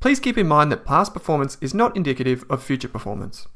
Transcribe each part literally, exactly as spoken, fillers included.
please keep in mind that past performance is not indicative of future performance.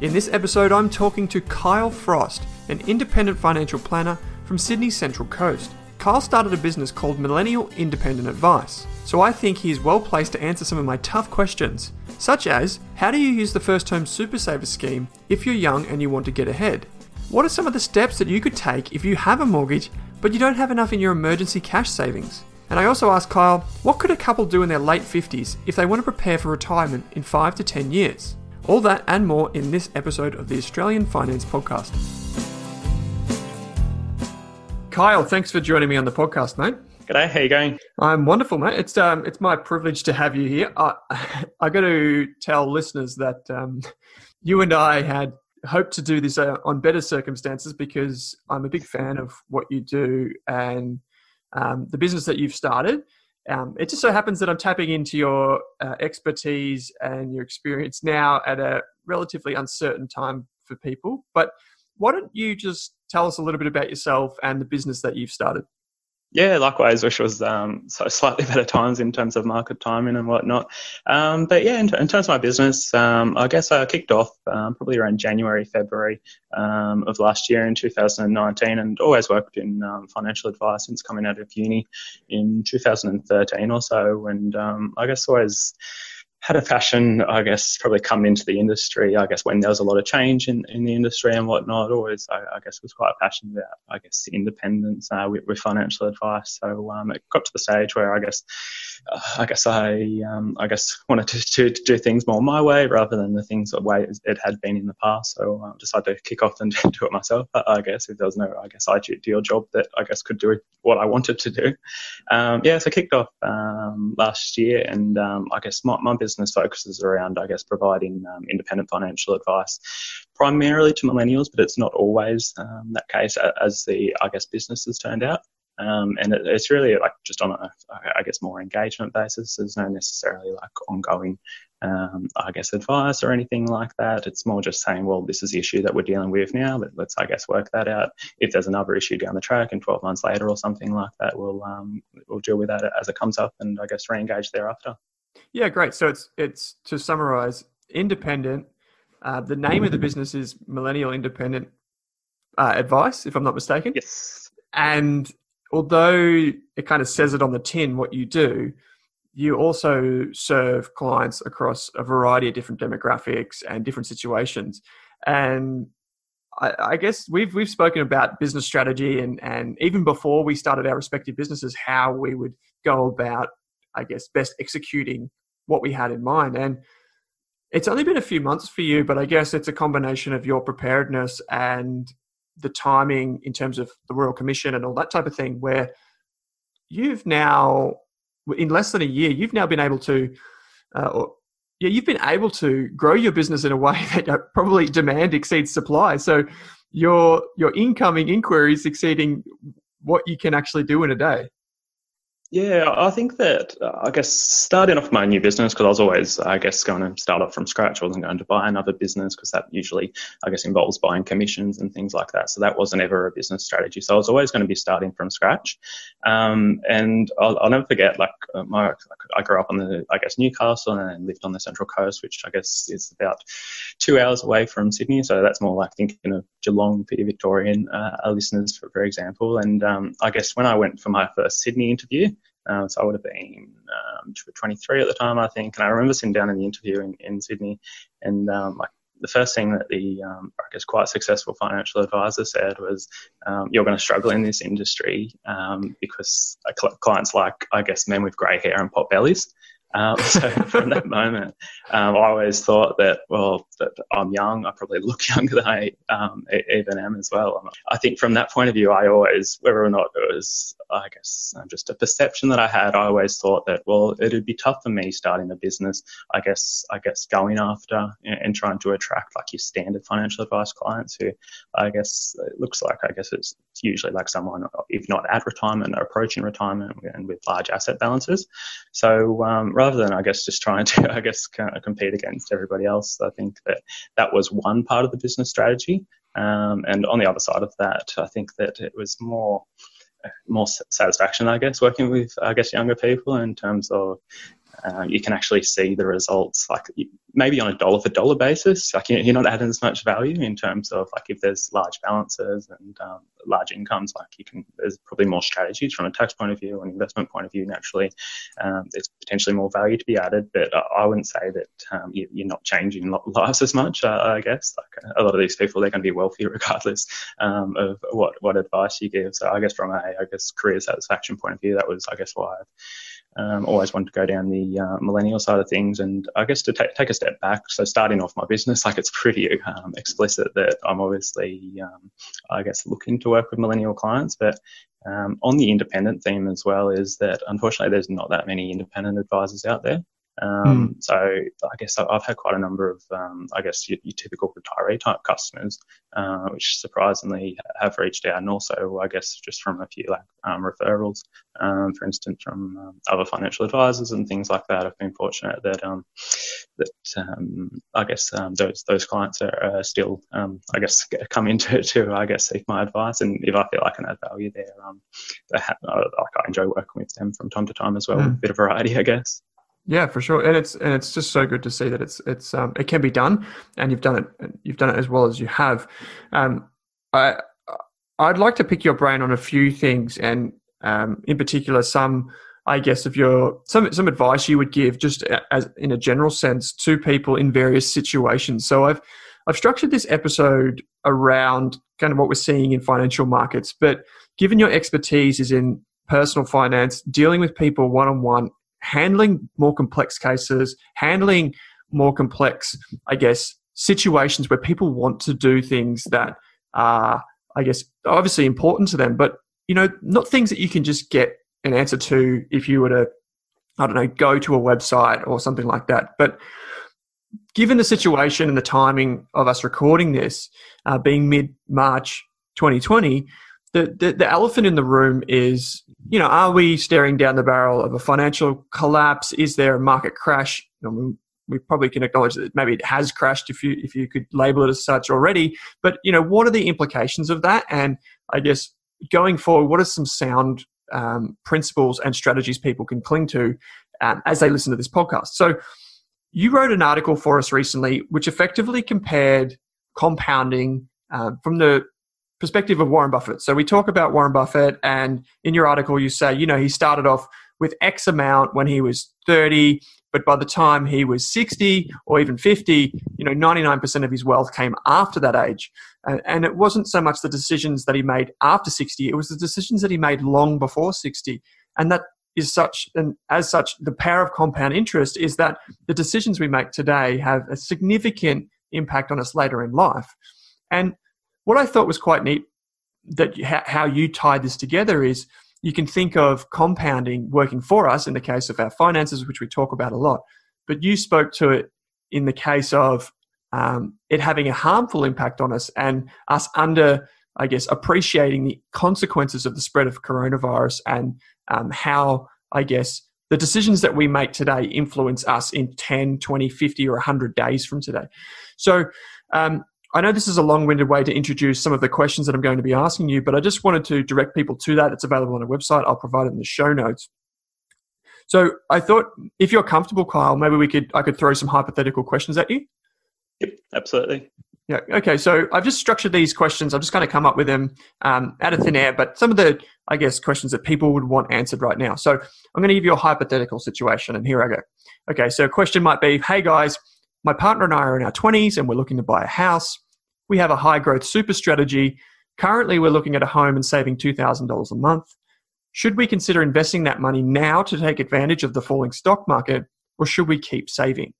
In this episode, I'm talking to Kyle Frost, an independent financial planner from Sydney's Central Coast. Kyle started a business called Millennial Independent Advice, so I think he is well placed to answer some of my tough questions, such as, how do you use the First Home Super Saver scheme if you're young and you want to get ahead? What are some of the steps that you could take if you have a mortgage, but you don't have enough in your emergency cash savings? And I also asked Kyle, what could a couple do in their late fifties if they want to prepare for retirement in five to ten years? All that and more in this episode of the Australian Finance Podcast. Kyle, thanks for joining me on the podcast, mate. G'day, how you going? I'm wonderful, mate. It's um, it's my privilege to have you here. I, I got to tell listeners that um, you and I had hoped to do this uh, on better circumstances because I'm a big fan of what you do and um, the business that you've started. Um, it just so happens that I'm tapping into your uh, expertise and your experience now at a relatively uncertain time for people. But why don't you just tell us a little bit about yourself and the business that you've started? Yeah, likewise, which was um, so slightly better times in terms of market timing and whatnot. Um, but yeah, in, in terms of my business, um, I guess I kicked off um, probably around January, February um, of last year in two thousand nineteen, and always worked in um, financial advice since coming out of uni in two thousand thirteen or so. And um, I guess always had a passion, I guess, probably come into the industry, I guess, when there was a lot of change in, in the industry and whatnot. Always, I, I guess, was quite passionate about, I guess, independence uh, with, with financial advice. So um, it got to the stage where I guess, uh, I guess I, um, I guess, wanted to, to, to do things more my way rather than the things the way it had been in the past. So I uh, decided to kick off and do it myself. I guess if there was no, I guess, ideal job that I guess could do what I wanted to do. Um, yeah, so I kicked off um, last year, and um, I guess my, my business. business focuses around, I guess, providing um, independent financial advice primarily to millennials, but it's not always um, that case as the, I guess, business has turned out. Um, and it, it's really like just on a, I guess, more engagement basis. There's no necessarily like ongoing, um, I guess, advice or anything like that. It's more just saying, well, this is the issue that we're dealing with now. Let, let's, I guess, work that out. If there's another issue down the track and twelve months later or something like that, we'll, um, we'll deal with that as it comes up and, I guess, re-engage thereafter. Yeah, great. So it's it's to summarize, independent. Uh, the name of the business is Millennial Independent uh, Advice, if I'm not mistaken. Yes. And although it kind of says it on the tin what you do, you also serve clients across a variety of different demographics and different situations. And I, I guess we've we've spoken about business strategy and, and even before we started our respective businesses, how we would go about, I guess, best executing what we had in mind. And it's only been a few months for you, but I guess it's a combination of your preparedness and the timing in terms of the Royal Commission and all that type of thing, where you've now, in less than a year, you've now been able to, uh, or yeah, you've been able to grow your business in a way that probably demand exceeds supply. So your your incoming inquiries exceeding what you can actually do in a day. Yeah, I think that, uh, I guess, starting off my new business, because I was always, I guess, going to start up from scratch. I wasn't going to buy another business because that usually, I guess, involves buying commissions and things like that. So that wasn't ever a business strategy. So I was always going to be starting from scratch. Um, and I'll, I'll never forget, like, uh, my, I grew up on the, I guess, Newcastle and lived on the Central Coast, which I guess is about two hours away from Sydney. So that's more like thinking of Geelong for your Victorian uh, listeners, for, for example. And um, I guess when I went for my first Sydney interview, Um, so I would have been um, twenty-three at the time, I think. And I remember sitting down in the interview in, in Sydney, and um, like the first thing that the, um, I guess, quite successful financial advisor said was, um, you're going to struggle in this industry um, because clients like, I guess, men with grey hair and pot bellies. Um, so from that moment, um, I always thought that, well, that I'm young. I probably look younger than I um, even am as well. I think from that point of view, I always, whether or not it was, I guess, just a perception that I had, I always thought that, well, it would be tough for me starting a business, I guess, I guess going after and trying to attract like your standard financial advice clients who, I guess, it looks like, I guess it's usually like someone, if not at retirement, approaching retirement and with large asset balances. So um rather than, I guess, just trying to, I guess, kind of compete against everybody else, I think that that was one part of the business strategy. Um, and on the other side of that, I think that it was more, more satisfaction, I guess, working with, I guess, younger people in terms of, Um, you can actually see the results, like maybe on a dollar for dollar basis. Like you're not adding as much value in terms of like if there's large balances and um, large incomes, like you can, there's probably more strategies from a tax point of view and investment point of view. Naturally, um, there's potentially more value to be added, but I wouldn't say that um, you, you're not changing lives as much. Uh, I guess like a lot of these people, they're going to be wealthy regardless um, of what what advice you give. So I guess from a I guess career satisfaction point of view, that was I guess why I've Um, always wanted to go down the uh, millennial side of things, and I guess to t- take a step back. So starting off my business, like it's pretty um, explicit that I'm obviously, um, I guess, looking to work with millennial clients. But um, on the independent theme as well is that unfortunately there's not that many independent advisors out there. Um, mm. So I guess I've had quite a number of, um, I guess, your, your typical retiree type customers, uh, which surprisingly have reached out, and also I guess just from a few like um, referrals, um, for instance, from um, other financial advisors and things like that. I've been fortunate that um, that um, I guess um, those those clients are uh, still, um, I guess, come into to I guess seek my advice, and if I feel I can add value there, um, I, I enjoy working with them from time to time as well, mm. with a bit of variety, I guess. Yeah, for sure, and it's and it's just so good to see that it's it's um, it can be done, and you've done it you've done it as well as you have. Um, I I'd like to pick your brain on a few things, and um, in particular, some I guess of your some some advice you would give just as in a general sense to people in various situations. So I've I've structured this episode around kind of what we're seeing in financial markets, but given your expertise is in personal finance, dealing with people one on one. Handling more complex cases, handling more complex, I guess, situations where people want to do things that are, I guess, obviously important to them, but, you know, not things that you can just get an answer to if you were to, I don't know, go to a website or something like that. But given the situation and the timing of us recording this, uh, being mid-March twenty twenty, The, the the elephant in the room is, you know, are we staring down the barrel of a financial collapse? Is there a market crash? You know, we, we probably can acknowledge that maybe it has crashed if you if you could label it as such already. But, you know, what are the implications of that? And I guess going forward, what are some sound um, principles and strategies people can cling to um, as they listen to this podcast? So you wrote an article for us recently which effectively compared compounding uh, from the perspective of Warren Buffett. So we talk about Warren Buffett, and in your article you say, you know, he started off with X amount when he was thirty, But by the time he was sixty or even fifty, you know, ninety-nine percent of his wealth came after that age. And it wasn't so much the decisions that he made after sixty, it was the decisions that he made long before sixty. And that is such, and as such, the power of compound interest is that the decisions we make today have a significant impact on us later in life. And what I thought was quite neat, that how you tied this together, is you can think of compounding working for us in the case of our finances, which we talk about a lot, but you spoke to it in the case of um, it having a harmful impact on us and us under, I guess, appreciating the consequences of the spread of coronavirus and um, how, I guess, the decisions that we make today influence us in ten, twenty, fifty or one hundred days from today. So um, I know this is a long-winded way to introduce some of the questions that I'm going to be asking you, but I just wanted to direct people to that. It's available on our website. I'll provide it in the show notes. So I thought, if you're comfortable, Kyle, maybe we could I could throw some hypothetical questions at you. Yep, absolutely. Yeah. Okay. So I've just structured these questions. I've just kind of come up with them um, out of thin air, but some of the, I guess, questions that people would want answered right now. So I'm going to give you a hypothetical situation, and here I go. Okay. So a question might be, hey guys, my partner and I are in our twenties and we're looking to buy a house. We have a high growth super strategy. Currently, we're looking at a home and saving two thousand dollars a month. Should we consider investing that money now to take advantage of the falling stock market, or should we keep saving?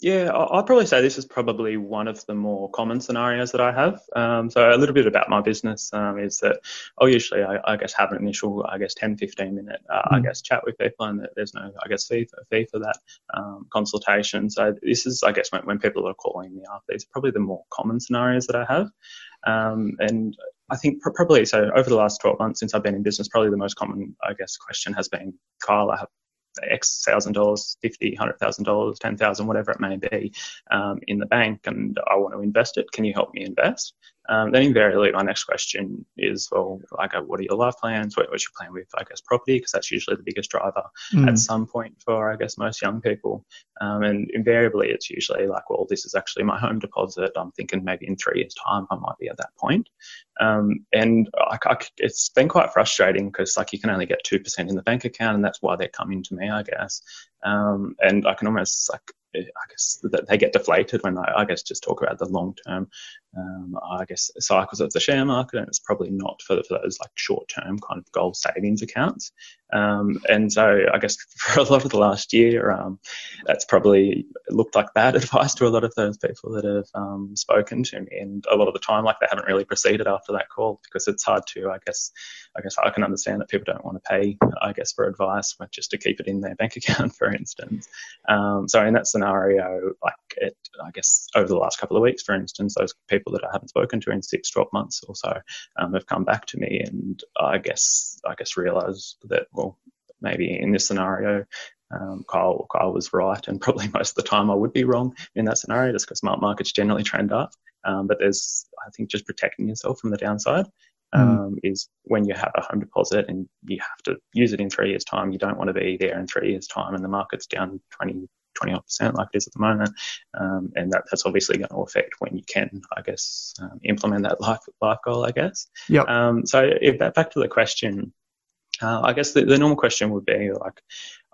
Yeah, I'll probably say this is probably one of the more common scenarios that I have. Um, so a little bit about my business um, is that I'll usually, I, I guess, have an initial, I guess, ten, fifteen minute, uh, mm. I guess, chat with people, and there's no, I guess, fee for, fee for that um, consultation. So this is, I guess, when, when people are calling me up, these are probably the more common scenarios that I have. Um, and I think probably, so over the last twelve months since I've been in business, probably the most common, I guess, question has been, Kyle, I have X thousand dollars, fifty, hundred thousand dollars, ten thousand, whatever it may be, um, in the bank, and I want to invest it. Can you help me invest? Um, then invariably, my next question is, well, like, what are your life plans? What, what's your plan with, I guess, property? Because that's usually the biggest driver mm. at some point for, I guess, most young people. Um, and invariably, it's usually like, well, this is actually my home deposit. I'm thinking maybe in three years' time, I might be at that point. Um, and I, I, it's been quite frustrating because, like, you can only get two percent in the bank account, and that's why they're coming to me, I guess. Um, and I can almost, like, I guess that they get deflated when I, I guess just talk about the long-term, um, I guess, cycles of the share market, and it's probably not for, for those like short-term kind of goal savings accounts. Um, and so I guess for a lot of the last year, um, that's probably looked like bad advice to a lot of those people that have um, spoken to me. And a lot of the time, like, they haven't really proceeded after that call because it's hard to, I guess, I guess I can understand that people don't want to pay, I guess, for advice, but just to keep it in their bank account, for instance. Um, so in that scenario, like it, I guess over the last couple of weeks, for instance, those people that I haven't spoken to in six, twelve months or so um, have come back to me, and I guess, I guess realised that, well, maybe in this scenario, um, Kyle, Kyle was right, and probably most of the time I would be wrong in that scenario, just because markets generally trend up. Um, but there's, I think, just protecting yourself from the downside. Um, is when you have a home deposit and you have to use it in three years' time. You don't want to be there in three years' time and the market's down twenty, twenty-odd percent like it is at the moment. Um, and that, that's obviously going to affect when you can, I guess, um, implement that life life goal, I guess. Yep. Um, so if that, back to the question, uh, I guess the, the normal question would be, like,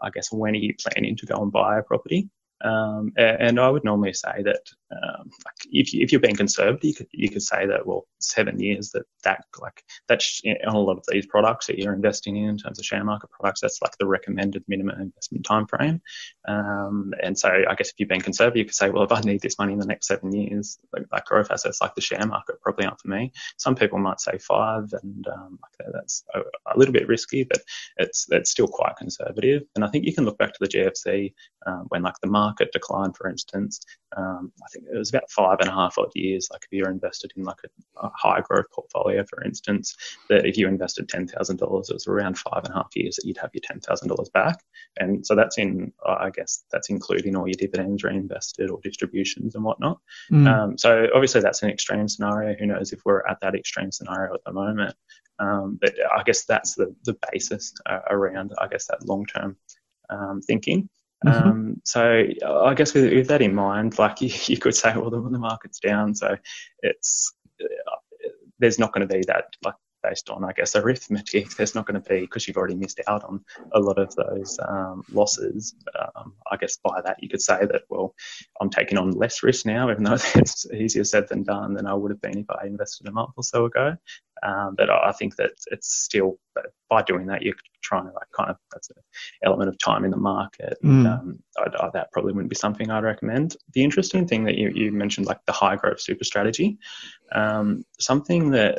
I guess, when are you planning to go and buy a property? Um, and I would normally say that um, like if, you, if you're being conservative, you could, you could say that, well, seven years that, that like that's you know, on a lot of these products that you're investing in in terms of share market products, that's like the recommended minimum investment time frame. Um, and so I guess if you're being conservative, you could say, well, if I need this money in the next seven years, like, like growth assets like the share market probably aren't for me. Some people might say five, and um, like that's a, a little bit risky, but it's, it's still quite conservative. And I think you can look back to the G F C um, when like the market market decline, for instance, um, I think it was about five and a half odd years. Like if you're invested in like a, a high growth portfolio, for instance, that if you invested ten thousand dollars, it was around five and a half years that you'd have your ten thousand dollars back. And so that's in, I guess, that's including all your dividends reinvested or distributions and whatnot. Mm. Um, so obviously that's an extreme scenario. Who knows if we're at that extreme scenario at the moment. Um, but I guess that's the, the basis uh, around, I guess, that long-term um, thinking. Mm-hmm. Um, so I guess with, with that in mind, like you, you could say, well, the, the market's down, so it's uh, there's not going to be that like based on, I guess, arithmetic, there's not going to be, because you've already missed out on a lot of those um, losses. Um, I guess by that, you could say that, well, I'm taking on less risk now, even though it's easier said than done than I would have been if I invested a month or so ago. Um, but I think that it's still, by doing that, you're trying to like kind of, that's an element of time in the market. Mm. Um, I, I, that probably wouldn't be something I'd recommend. The interesting thing that you, you mentioned, like the high growth super strategy, um, something that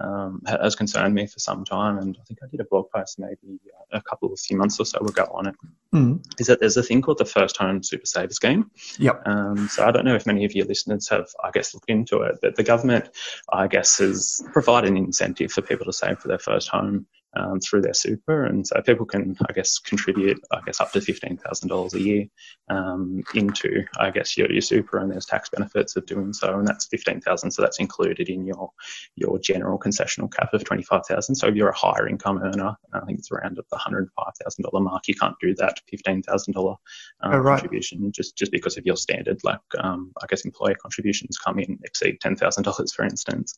um, has concerned me for some time, and I think I did a blog post maybe a couple of few months or so ago on it, mm. is that there's a thing called the First Home Super Saver Scheme. Yep. Um, so I don't know if many of your listeners have, I guess, looked into it, but the government, I guess, has provided an incentive for people to save for their first home um, through their super, and so people can, I guess, contribute, I guess, up to fifteen thousand dollars a year um, into, I guess, your, your super, and there's tax benefits of doing so, and that's fifteen thousand dollars, so that's included in your your general concessional cap of twenty-five thousand dollars. So if you're a higher income earner, I think it's around the one hundred five thousand dollars mark, you can't do that fifteen thousand dollars um, oh, right. contribution just, just because of your standard, like, um, I guess, employer contributions come in, exceed ten thousand dollars, for instance.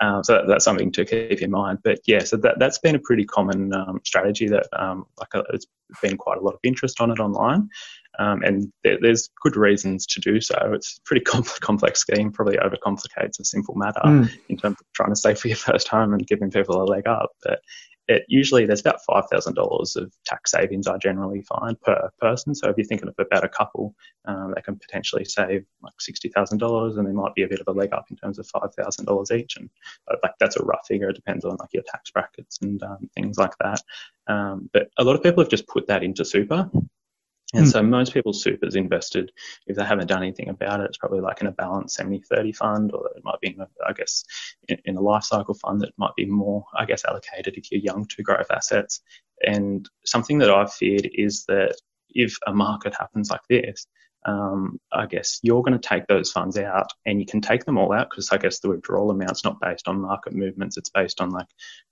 Um, so that, that's something to keep in mind. But, yeah, so that, that's been a pretty common um, strategy that um, like a, it's been quite a lot of interest on it online, um, and there, there's good reasons to do so. It's a pretty com- complex scheme, probably overcomplicates a simple matter mm. in terms of trying to save for your first home and giving people a leg up. But it usually there's about five thousand dollars of tax savings I generally find per person. So if you're thinking of about a couple, um, they can potentially save like sixty thousand dollars, and there might be a bit of a leg up in terms of five thousand dollars each. And like that's a rough figure. It depends on like your tax brackets and um, things like that. Um, but a lot of people have just put that into super. And mm. so most people's super is invested, if they haven't done anything about it, it's probably like in a balanced seventy thirty fund, or it might be, in a, I guess, in, in a life cycle fund that might be more, I guess, allocated if you're young to growth assets. And something that I've feared is that if a market happens like this, um, I guess you're going to take those funds out, and you can take them all out because I guess the withdrawal amount's not based on market movements. It's based on like,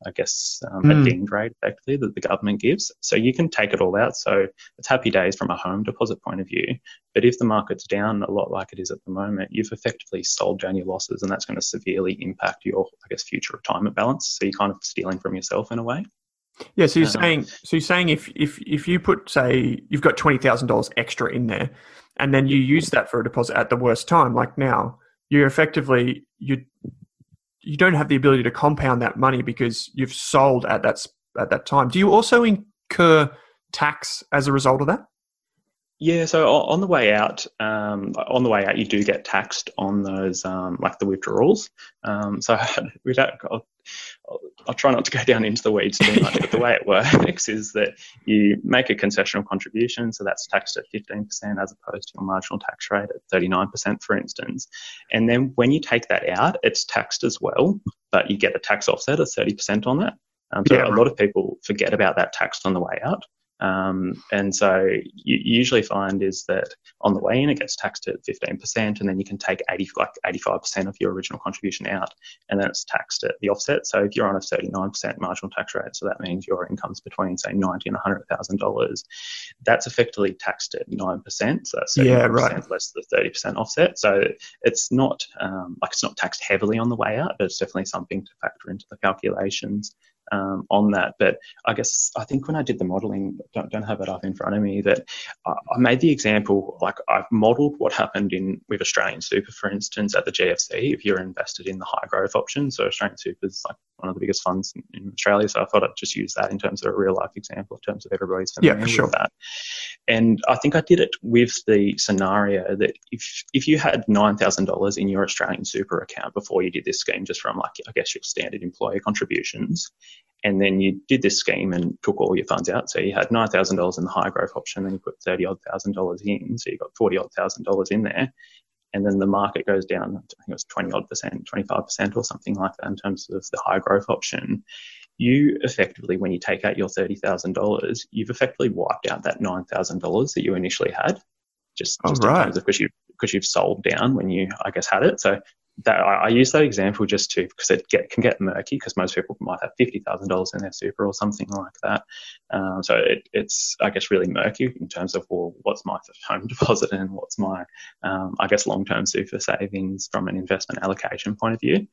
I guess, um, mm. a deemed rate effectively that the government gives. So you can take it all out. So it's happy days from a home deposit point of view. But if the market's down a lot like it is at the moment, you've effectively sold down your losses, and that's going to severely impact your, I guess, future retirement balance. So you're kind of stealing from yourself in a way. Yeah, so you're um, saying so you're saying if if if you put, say, you've got twenty thousand dollars extra in there, and then you use that for a deposit at the worst time, like now, you're effectively, you you don't have the ability to compound that money because you've sold at that at that time. Do you also incur tax as a result of that? Yeah, so on the way out, um, on the way out, you do get taxed on those, um, like the withdrawals. Um, so we don't. I'll, I'll try not to go down into the weeds too much, but the way it works is that you make a concessional contribution, so that's taxed at fifteen percent as opposed to your marginal tax rate at thirty-nine percent, for instance. And then when you take that out, it's taxed as well, but you get a tax offset of thirty percent on that. Um, so yeah. A lot of people forget about that tax on the way out. Um, and so you usually find is that on the way in, it gets taxed at fifteen percent, and then you can take eighty, like eighty-five percent of your original contribution out, and then it's taxed at the offset. So if you're on a thirty-nine percent marginal tax rate, so that means your income's between, say, ninety and one hundred thousand dollars, that's effectively taxed at nine percent. So that's seventy percent yeah, right. less the thirty percent offset. So it's not, um, like it's not taxed heavily on the way out, but it's definitely something to factor into the calculations. Um, on that, but I guess I think when I did the modelling, don't don't have it up in front of me, that I, I made the example, like I've modelled what happened in with Australian Super, for instance, at the G F C. If you're invested in the high growth option, so Australian Super is like one of the biggest funds in, in Australia. So I thought I'd just use that in terms of a real life example, in terms of everybody's familiar yeah, for sure. with that. And I think I did it with the scenario that if if you had nine thousand dollars in your Australian Super account before you did this scheme, just from like I guess your standard employer contributions. And then you did this scheme and took all your funds out. So you had nine thousand dollars in the high growth option, then you put thirty odd thousand dollars in. So you got forty odd thousand dollars in there. And then the market goes down, I think it was twenty odd percent, twenty-five percent or something like that in terms of the high growth option. You effectively, when you take out your thirty thousand dollars, you've effectively wiped out that nine thousand dollars that you initially had, just, just in terms of because you, because you've sold down when you, I guess, had it. So that I use that example just to because it get, can get murky because most people might have fifty thousand dollars in their super or something like that. Um, so it, it's, I guess, really murky in terms of, well, what's my home deposit and what's my, um, I guess, long-term super savings from an investment allocation point of view.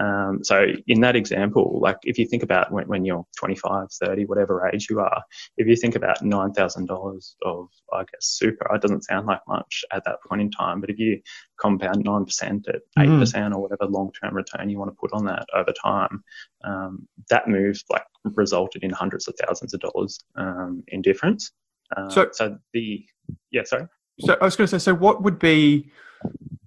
Um, so in that example, like if you think about when, when you're twenty-five, thirty, whatever age you are, if you think about nine thousand dollars of, I guess, super, it doesn't sound like much at that point in time. But if you compound nine percent at eight percent mm. or whatever long-term return you want to put on that over time, um, that move like resulted in hundreds of thousands of dollars um, in difference. Uh, so, so the, yeah, sorry. So I was going to say, so what would be...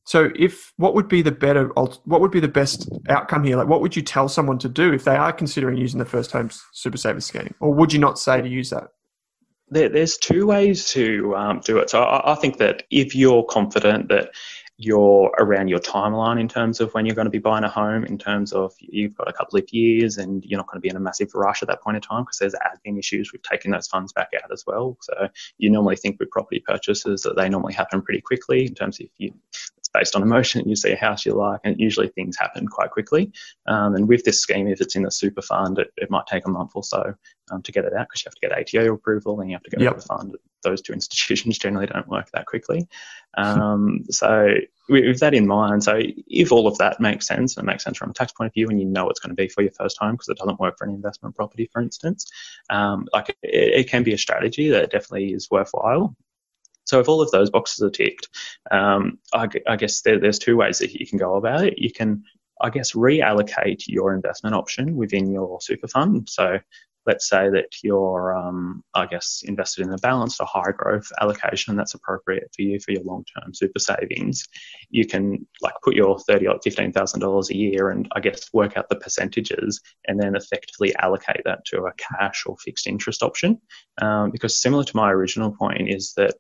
So, if what would be the better, what would be the best outcome here? Like, what would you tell someone to do if they are considering using the first home super saver scheme, or would you not say to use that? There, there's two ways to um, do it. So, I, I think that if you're confident that you're around your timeline in terms of when you're going to be buying a home, in terms of you've got a couple of years and you're not going to be in a massive rush at that point in time because there's admin issues with taking those funds back out as well. So you normally think with property purchases that they normally happen pretty quickly in terms of if you, it's based on emotion, you see a house you like, and usually things happen quite quickly. Um, and with this scheme, if it's in the super fund, it, it might take a month or so um, to get it out because you have to get A T O approval and you have to go yep. to the fund. Those two institutions generally don't work that quickly. Um, so with that in mind, so if all of that makes sense, and it makes sense from a tax point of view, and you know it's going to be for your first home because it doesn't work for an investment property, for instance, um, like it, it can be a strategy that definitely is worthwhile. So if all of those boxes are ticked, um, I, I guess there, there's two ways that you can go about it. You can, I guess, reallocate your investment option within your super fund. So let's say that you're, um, I guess, invested in a balanced or high growth allocation that's appropriate for you for your long-term super savings. You can like put your thirty or fifteen thousand dollars a year and I guess work out the percentages and then effectively allocate that to a cash or fixed interest option. Um, because similar to my original point is that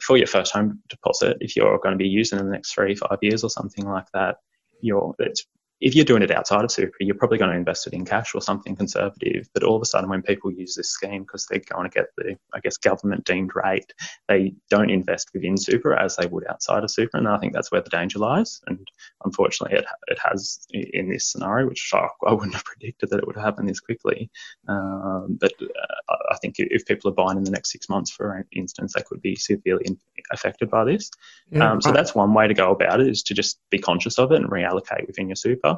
for your first home deposit, if you're going to be using it in the next three, five years or something like that, you're it's if you're doing it outside of super, you're probably going to invest it in cash or something conservative. But all of a sudden, when people use this scheme, because they're going to get the, I guess, government deemed rate, they don't invest within super as they would outside of super. And I think that's where the danger lies. And unfortunately, it it has in this scenario, which I, I wouldn't have predicted that it would happen this quickly. Um, but uh, I think if people are buying in the next six months, for instance, they could be severely affected by this. Yeah. Um, so that's one way to go about it, is to just be conscious of it and reallocate within your super.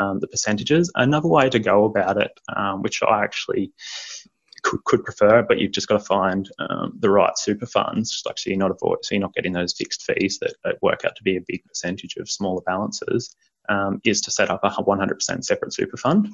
Um, the percentages. Another way to go about it, um, which I actually could, could prefer, but you've just got to find um, the right super funds, like so you're not avoid, so you're not getting those fixed fees that, that work out to be a big percentage of smaller balances, um, is to set up a one hundred percent separate super fund.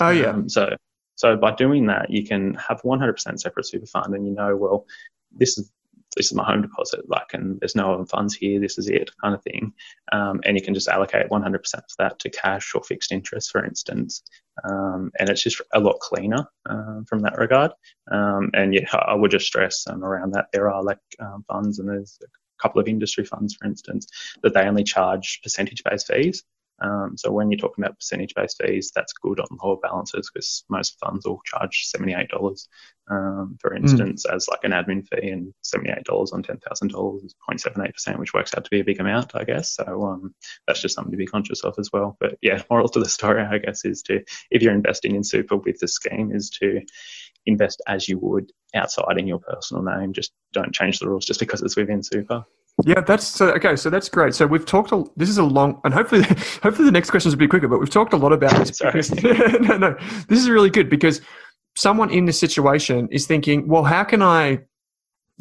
Oh yeah. Um, so so by doing that, you can have one hundred percent separate super fund, and you know, well, this is. this is my home deposit, like, and there's no other funds here, this is it kind of thing. Um, and you can just allocate one hundred percent of that to cash or fixed interest, for instance. Um, and it's just a lot cleaner uh, from that regard. Um, and yeah, I would just stress um, around that there are like um, funds, and there's a couple of industry funds, for instance, that they only charge percentage-based fees. Um, so when you're talking about percentage-based fees, that's good on lower balances because most funds will charge seventy-eight dollars, um, for instance, mm. as like an admin fee, and seventy-eight dollars on ten thousand dollars is zero point seven eight percent, which works out to be a big amount, I guess. So um, that's just something to be conscious of as well. But yeah, moral to the story, I guess, is to, if you're investing in super with the scheme, is to invest as you would outside in your personal name. Just don't change the rules just because it's within super. Yeah, that's so, okay. So that's great. So we've talked. A, this is a long, and hopefully, hopefully the next questions will be quicker. But we've talked a lot about this. Because, no, no, this is really good because someone in this situation is thinking, well, how can I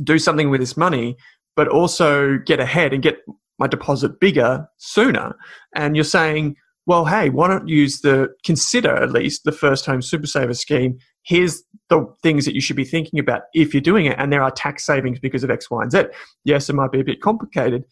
do something with this money, but also get ahead and get my deposit bigger sooner? And you're saying, well, hey, why don't you use the consider at least the first home super saver scheme? Here's the things that you should be thinking about if you're doing it. And there are tax savings because of X, Y, and Z. Yes, it might be a bit complicated,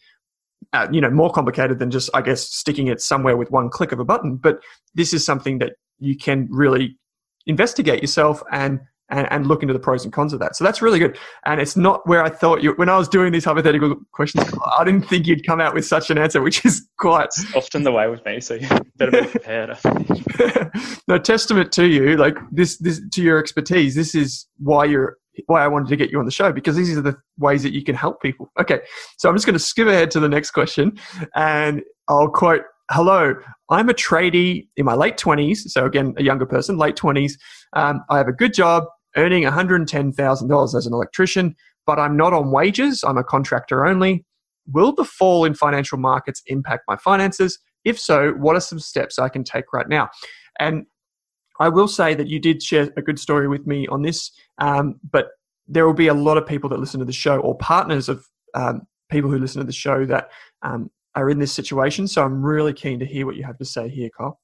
uh, you know, more complicated than just, I guess, sticking it somewhere with one click of a button. But this is something that you can really investigate yourself and, and, and look into the pros and cons of that. So that's really good. And it's not where I thought you, when I was doing these hypothetical questions, I didn't think you'd come out with such an answer, which is quite... It's often the way with me, so you better be prepared, I think. No, testament to you, like this, this to your expertise. This is why you're, why I wanted to get you on the show, because these are the ways that you can help people. Okay, so I'm just going to skip ahead to the next question, and I'll quote: "Hello, I'm a tradie in my late twenties. So again, a younger person, late twenties. Um, I have a good job, earning one hundred ten thousand dollars as an electrician, but I'm not on wages. I'm a contractor only. Will the fall in financial markets impact my finances? If so, what are some steps I can take right now? And I will say that you did share a good story with me on this, um, but there will be a lot of people that listen to the show, or partners of um, people who listen to the show, that um, are in this situation. So I'm really keen to hear what you have to say here, Kyle.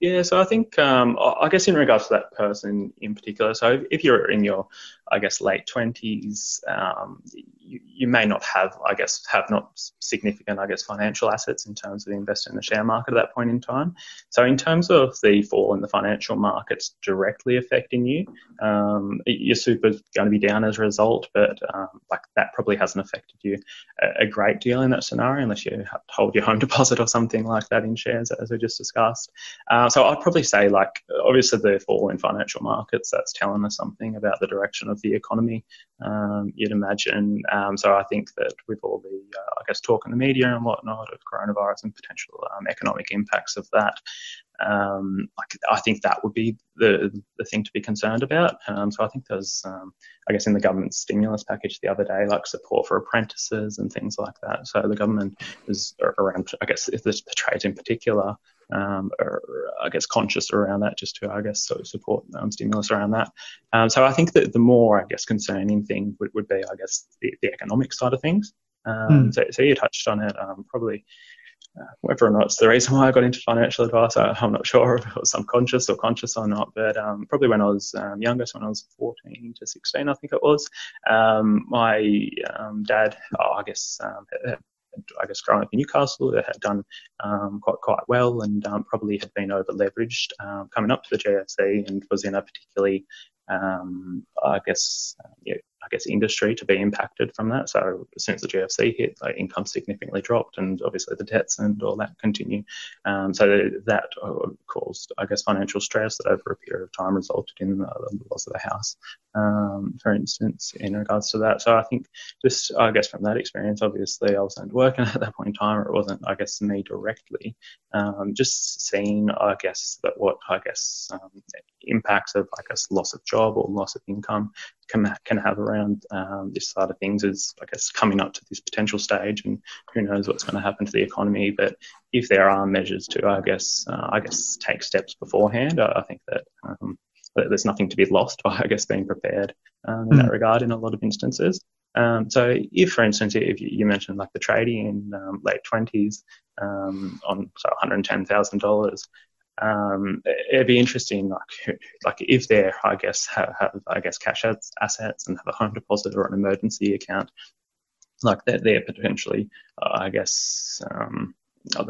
Yeah, so I think, um, I guess in regards to that person in particular, so if you're in your, I guess, late twenties, um, you, you may not have, I guess, have not significant, I guess, financial assets in terms of investing in the share market at that point in time. So in terms of the fall in the financial markets directly affecting you, um, your super is going to be down as a result, but um, like that probably hasn't affected you a, a great deal in that scenario, unless you hold your home deposit or something like that in shares, as we just discussed. Um, So I'd probably say, like, obviously the fall in financial markets, that's telling us something about the direction of the economy, um, you'd imagine. Um, so I think that with all the, uh, I guess, talk in the media and whatnot of coronavirus and potential um, economic impacts of that, um, I, I think that would be the, the thing to be concerned about. Um, so I think there's, um, I guess, in the government stimulus package the other day, like support for apprentices and things like that. So the government is around, I guess, if there's trades in particular, Um, or, or I guess conscious around that, just to I guess sort of support um, stimulus around that. Um, so I think that the more I guess concerning thing would, would be I guess the, the economic side of things. Um, mm. so, so you touched on it um, probably. Uh, whether or not it's the reason why I got into financial advice, I, I'm not sure if it was subconscious or conscious or not, but um, probably when I was um, younger, so when I was fourteen to sixteen, I think it was, um, my um, dad, oh, I guess, um, I guess growing up in Newcastle, they had done um, quite quite well, and um, probably had been over leveraged um, coming up to the G F C, and was in a particularly, um, I guess, uh, yeah, I guess industry to be impacted from that. So since the G F C hit, like, income significantly dropped, and obviously the debts and all that continue. Um, so that caused, I guess, financial stress that over a period of time resulted in the loss of the house, um, for instance, in regards to that. So I think just, I guess, from that experience, obviously I wasn't working at that point in time, or it wasn't, I guess, me directly. Um, just seeing, I guess, that what, I guess, um, impacts of, I guess, loss of job or loss of income can, can have around Around um, this side of things is, I guess, coming up to this potential stage, and who knows what's going to happen to the economy. But if there are measures to, I guess, uh, I guess, take steps beforehand, I, I think that um, there's nothing to be lost by, I guess, being prepared um, in that regard in a lot of instances. Um, so if, for instance, if you mentioned like the trading in um, late twenties um, on so one hundred ten thousand dollars. Um, it'd be interesting, like, like if they're, I guess, have, have I guess cash assets and have a home deposit or an emergency account, like they're, they're potentially, uh, I guess, um,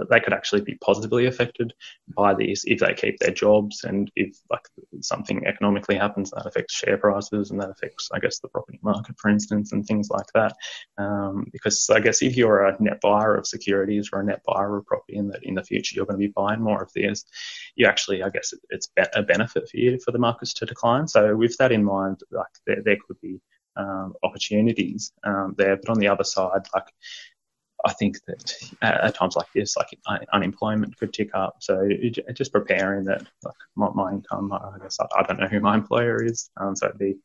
they could actually be positively affected by these if they keep their jobs, and if like something economically happens that affects share prices, and that affects, I guess, the property market, for instance, and things like that. Um, because I guess if you're a net buyer of securities or a net buyer of property, and that in the future you're going to be buying more of these, you actually, I guess, it's a benefit for you for the markets to decline. So with that in mind, like there, there could be um, opportunities um, there, but on the other side, like, I think that at times like this, like unemployment could tick up. So just preparing that, like my, my income, I guess I, I don't know who my employer is. Um, so it'd be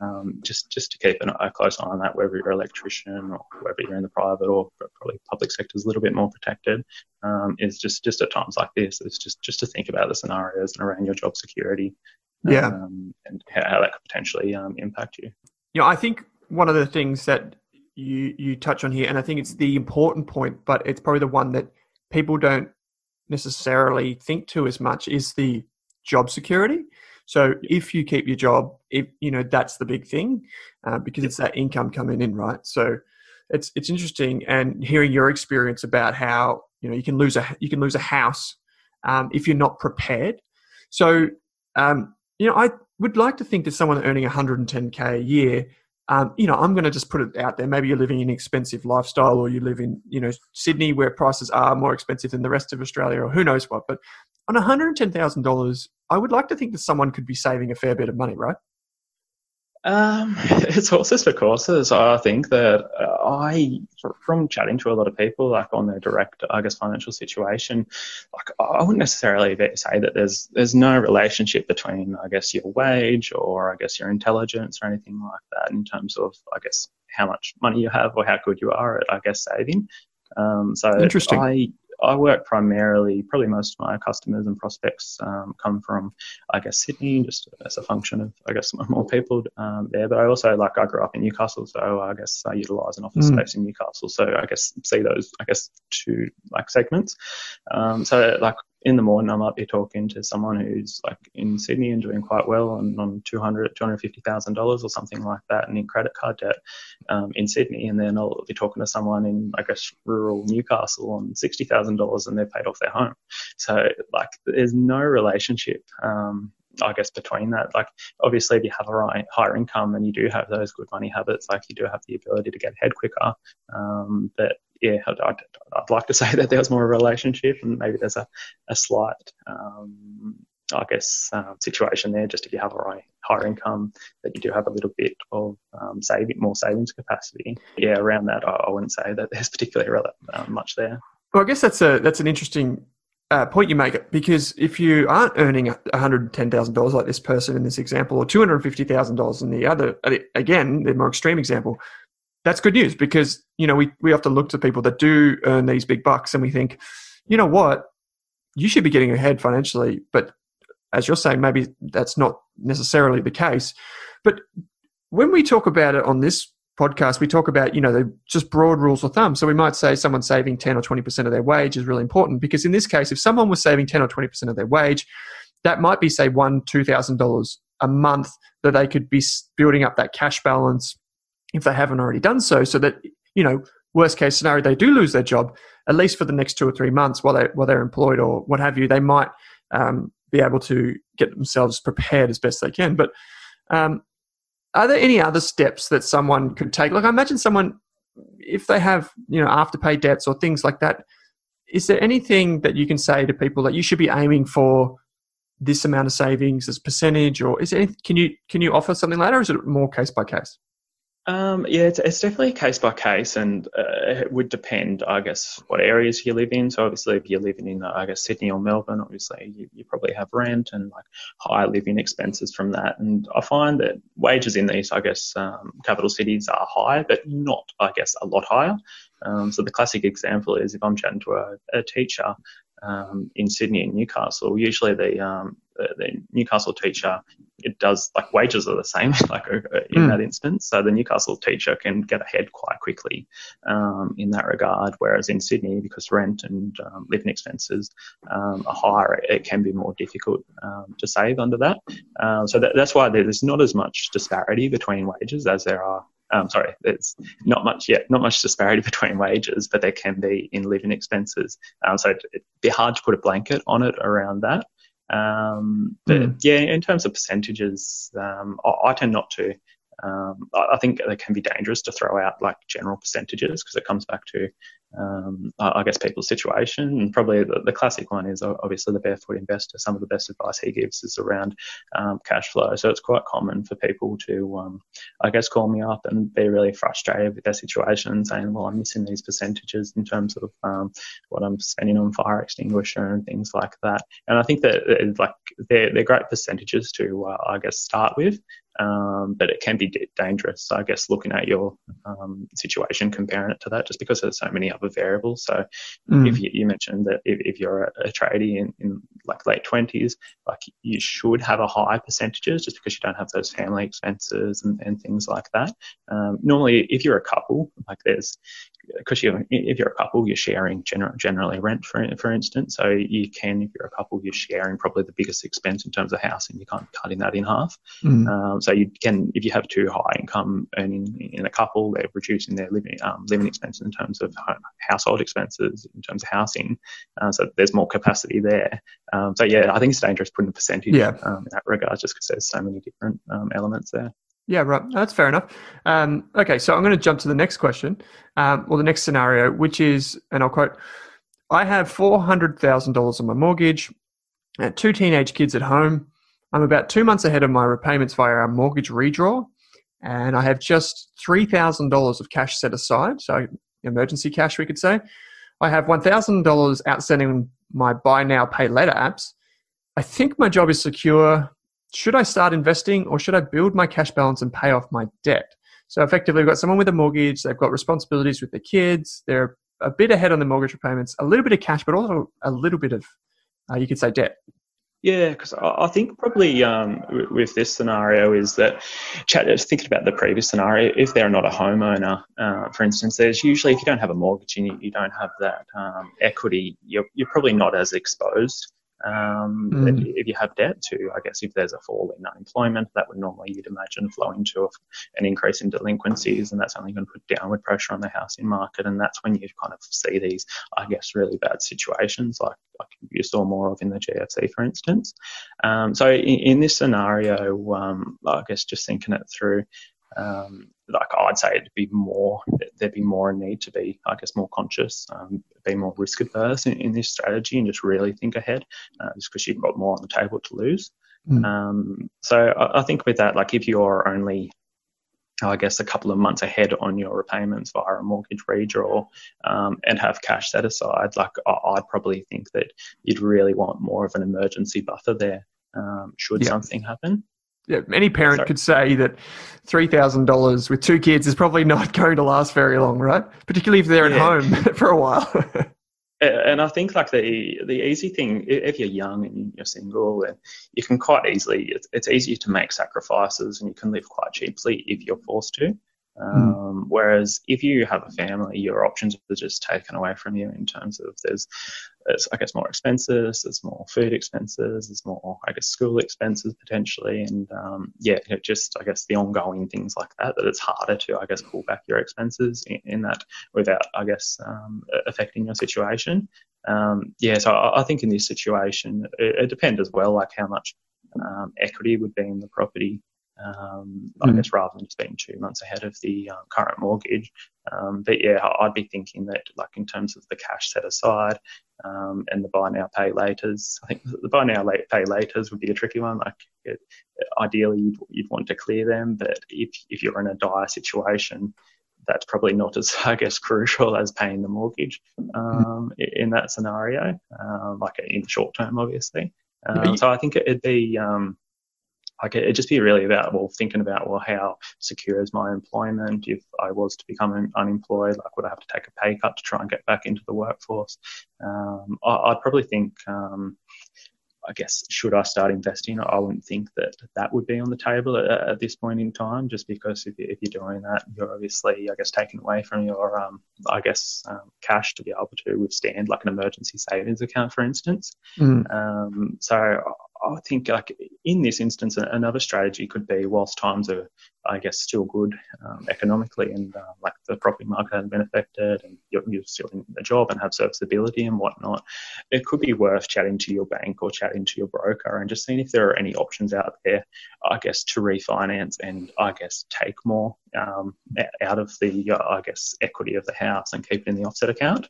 um, just just to keep an, a close eye on that, whether you're an electrician or whether you're in the private or probably public sector is a little bit more protected. Um, it's just, just at times like this, it's just, just to think about the scenarios and around your job security, yeah, um, and how that could potentially um, impact you. Yeah, I think one of the things that you you touch on here, and I think it's the important point, but it's probably the one that people don't necessarily think to as much, is the job security. So if you keep your job, if you know, that's the big thing, uh, because it's that income coming in, right? So it's it's interesting, and hearing your experience about how, you know, you can lose a you can lose a house um, if you're not prepared. So um, you know, I would like to think that someone earning one hundred ten thousand dollars a year, Um, you know, I'm going to just put it out there. Maybe you're living an expensive lifestyle, or you live in, you know, Sydney, where prices are more expensive than the rest of Australia, or who knows what. But on one hundred ten thousand dollars, I would like to think that someone could be saving a fair bit of money, right? Um, it's horses for courses. I think that I, from chatting to a lot of people, like on their direct, I guess, financial situation, like I wouldn't necessarily say that there's there's no relationship between, I guess, your wage or I guess your intelligence or anything like that in terms of, I guess, how much money you have or how good you are at, I guess, saving. Um, so interesting. I, I work primarily, probably most of my customers and prospects um, come from, I guess, Sydney, just as a function of, I guess, more people um, there. But I also, like, I grew up in Newcastle, so I guess I utilise an office mm. space in Newcastle. So I guess see those, I guess, two, like, segments. Um, so, like, in the morning, I might be talking to someone who's, like, in Sydney and doing quite well on, on two hundred thousand dollars, two hundred fifty thousand dollars or something like that, and in credit card debt um, in Sydney. And then I'll be talking to someone in, I guess, rural Newcastle on sixty thousand dollars, and they've paid off their home. So, like, there's no relationship, um, I guess, between that. Like, obviously, if you have a higher income and you do have those good money habits, like, you do have the ability to get ahead quicker. Um, but yeah, I'd, I'd, I'd like to say that there's more a relationship, and maybe there's a, a slight, um, I guess, uh, situation there. Just if you have a higher income, that you do have a little bit of um, saving, more savings capacity. Yeah, around that, I, I wouldn't say that there's particularly uh, much there. Well, I guess that's a that's an interesting uh, point you make, because if you aren't earning one hundred ten thousand dollars like this person in this example, or two hundred fifty thousand dollars in the other, again, the more extreme example, that's good news, because, you know, we, we often look to people that do earn these big bucks and we think, you know what, you should be getting ahead financially. But as you're saying, maybe that's not necessarily the case. But when we talk about it on this podcast, we talk about, you know, the just broad rules of thumb. So we might say someone saving ten or twenty percent of their wage is really important, because in this case, if someone was saving ten or twenty percent of their wage, that might be, say, one thousand dollars, two thousand dollars a month that they could be building up that cash balance, if they haven't already done so, so that, you know, worst case scenario, they do lose their job, at least for the next two or three months while, they, while they're employed or what have you, they might um, be able to get themselves prepared as best they can. But um, are there any other steps that someone could take? Like, I imagine someone, if they have, you know, afterpay debts or things like that, is there anything that you can say to people that you should be aiming for this amount of savings as percentage, or is there anything, can you can you offer something later, or is it more case by case? Um, yeah, it's, it's definitely case by case, and uh, it would depend, I guess, what areas you live in. So obviously, if you're living in, uh, I guess, Sydney or Melbourne, obviously you, you probably have rent and, like, high living expenses from that. And I find that wages in these, I guess, um, capital cities are high, but not, I guess, a lot higher. Um, so the classic example is if I'm chatting to a, a teacher um, in Sydney and Newcastle, usually the um, the, the Newcastle teacher, it does, like, wages are the same, like, in mm. that instance. So the Newcastle teacher can get ahead quite quickly um, in that regard, whereas in Sydney, because rent and um, living expenses um, are higher, it can be more difficult um, to save under that. Um, so that, that's why there's not as much disparity between wages as there are. Um, sorry, there's not much yet, not much disparity between wages, but there can be in living expenses. Um, so it'd be hard to put a blanket on it around that. Um, but mm. yeah, in terms of percentages, um, I, I tend not to. Um, I, I think they can be dangerous to throw out, like, general percentages, because it comes back to, um, I, I guess, people's situation. And probably the, the classic one is obviously the Barefoot Investor. Some of the best advice he gives is around um, cash flow. So it's quite common for people to, um, I guess, call me up and be really frustrated with their situation and saying, well, I'm missing these percentages in terms of um, what I'm spending on fire extinguisher and things like that. And I think that, like, they're, they're great percentages to, uh, I guess, start with. Um, but it can be dangerous, so I guess, looking at your um, situation, comparing it to that, just because there's so many other variables. So mm. if you, you mentioned that if, if you're a, a tradie in, in, like, late twenties, like, you should have a high percentages just because you don't have those family expenses and, and things like that. Um, normally, if you're a couple, like, there's, because you, if you're a couple, you're sharing gener- generally rent, for for instance. So you can, if you're a couple, you're sharing probably the biggest expense in terms of house, and you can't cut in that in half. Mm. Um, so you can, if you have too high income earning in a couple, they're reducing their living um, living expenses in terms of home, household expenses, in terms of housing. Uh, so there's more capacity there. Um, so yeah, I think it's dangerous putting a percentage yeah. um, in that regard, just because there's so many different um, elements there. Yeah, right. That's fair enough. Um, okay, so I'm going to jump to the next question, um, or the next scenario, which is, and I'll quote, I have four hundred thousand dollars on my mortgage, and two teenage kids at home. I'm about two months ahead of my repayments via our mortgage redraw, and I have just three thousand dollars of cash set aside, so emergency cash, we could say. I have one thousand dollars outstanding on my buy now, pay later apps. I think my job is secure. Should I start investing, or should I build my cash balance and pay off my debt? So effectively, we've got someone with a mortgage, they've got responsibilities with their kids, they're a bit ahead on the mortgage repayments, a little bit of cash, but also a little bit of, uh, you could say, debt. Yeah, because I think probably um, with this scenario is that, just thinking about the previous scenario, if they're not a homeowner, uh, for instance, there's usually, if you don't have a mortgage and you, you don't have that um, equity, you're, you're probably not as exposed um, mm. than if you have debt to, I guess, if there's a fall in unemployment, that would normally, you'd imagine, flow into an increase in delinquencies, and that's only going to put downward pressure on the housing market. And that's when you kind of see these, I guess, really bad situations like like you saw more of in the G F C, for instance. Um, so in, in this scenario, um, I guess just thinking it through, um, like I'd say it'd be more, there'd be more a need to be, I guess, more conscious, um, be more risk averse in, in this strategy and just really think ahead, uh, just because you've got more on the table to lose. Mm. Um, so I, I think with that, like if you're only, I guess, a couple of months ahead on your repayments via a mortgage redraw um, and have cash set aside, like I'd probably think that you'd really want more of an emergency buffer there um, should yeah. something happen. Yeah, any parent Sorry. could say that three thousand dollars with two kids is probably not going to last very long, right? Particularly if they're yeah. at home for a while. And I think like the the easy thing, if you're young and you're single, and you can quite easily, it's, it's easier to make sacrifices and you can live quite cheaply if you're forced to. Um, mm. Whereas if you have a family, your options are just taken away from you in terms of there's, there's, I guess, more expenses, there's more food expenses, there's more, I guess, school expenses potentially. And um, yeah, it just, I guess, the ongoing things like that, that it's harder to, I guess, pull back your expenses in, in that without, I guess, um, affecting your situation. Um, yeah, so I, I think in this situation, it, it depends as well, like how much um, equity would be in the property. Um, I mm. guess rather than just being two months ahead of the um, current mortgage. Um, but yeah, I'd be thinking that like in terms of the cash set aside um, and the buy now, pay laters, I think the buy now, late pay laters would be a tricky one. Like it, ideally you'd, you'd want to clear them, but if, if you're in a dire situation, that's probably not as, I guess, crucial as paying the mortgage um, mm. in that scenario, um, like in the short term, obviously. Um, yeah. So I think it'd be... Um, Like it'd just be really about, well, thinking about, well, how secure is my employment? If I was to become unemployed, like would I have to take a pay cut to try and get back into the workforce? Um, I, I'd probably think, um, I guess, should I start investing? I wouldn't think that that would be on the table at, at this point in time, just because if, you, if you're doing that, you're obviously, I guess, taking away from your, um, I guess, um, cash to be able to withstand like an emergency savings account, for instance. Mm. Um, so I think like in this instance, another strategy could be whilst times are, I guess, still good um, economically and uh, like the property market hasn't been affected and you're, you're still in a job and have serviceability and whatnot, it could be worth chatting to your bank or chatting to your broker and just seeing if there are any options out there, I guess, to refinance and, I guess, take more um, out of the, uh, I guess, equity of the house and keep it in the offset account.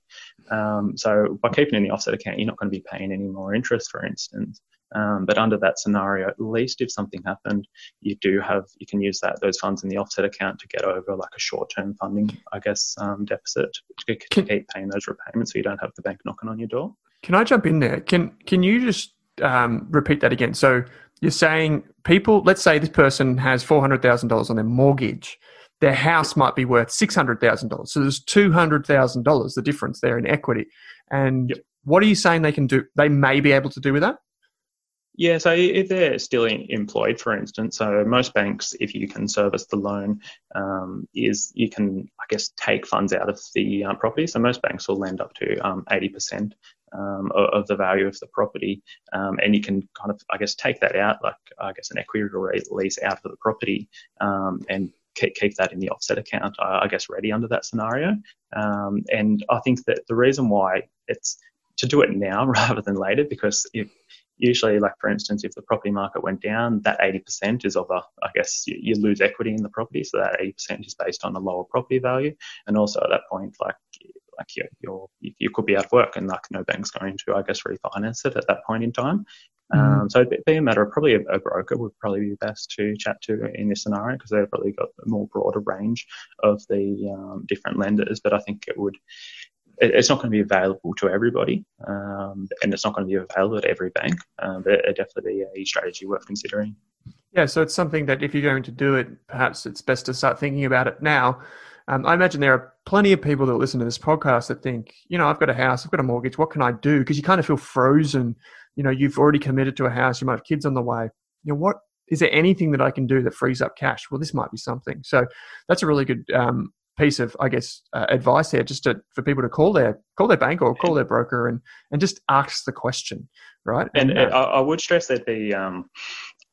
Um, so by keeping it in the offset account, you're not going to be paying any more interest, for instance. Um, but under that scenario, at least if something happened, you do have, you can use that, those funds in the offset account to get over like a short-term funding, I guess, um, deficit to, to can, keep paying those repayments so you don't have the bank knocking on your door. Can I jump in there? Can Can you just um, repeat that again? So you're saying people, let's say this person has four hundred thousand dollars on their mortgage. Their house might be worth six hundred thousand dollars. So there's two hundred thousand dollars, the difference there in equity. And yep. What are you saying they can do? They may be able to do with that? Yeah, so if they're still in, employed, for instance, so most banks, if you can service the loan, um, is you can, I guess, take funds out of the uh, property. So most banks will lend up to um, eighty percent um, of, of the value of the property. Um, and you can kind of, I guess, take that out, like, I guess, an equity release out of the property um, and keep, keep that in the offset account, I, I guess, ready under that scenario. Um, and I think that the reason why it's to do it now rather than later, because if usually, like, for instance, if the property market went down, that eighty percent is of a, I guess, you, you lose equity in the property. So that eighty percent is based on a lower property value. And also at that point, like, like you're, you're, you could be out of work and, like, no bank's going to, I guess, refinance it at that point in time. Mm. Um, so it'd be a matter of probably a, a broker would probably be best to chat to in this scenario because they've probably got a more broader range of the um, different lenders. But I think it would... It's not going to be available to everybody, um, and it's not going to be available at every bank, um, but it'd definitely be a strategy worth considering. Yeah, so it's something that if you're going to do it, perhaps it's best to start thinking about it now Um, I imagine there are plenty of people that listen to this podcast that think, you know, I've got a house, I've got a mortgage, what can I do? Because you kind of feel frozen. You know, you've already committed to a house, you might have kids on the way. You know, what is there anything that I can do that frees up cash? Well, this might be something. So that's a really good um, piece of, I guess, uh, advice there, just to, for people to call their call their bank or call their broker and and just ask the question, right? And, and uh, I would stress that the um,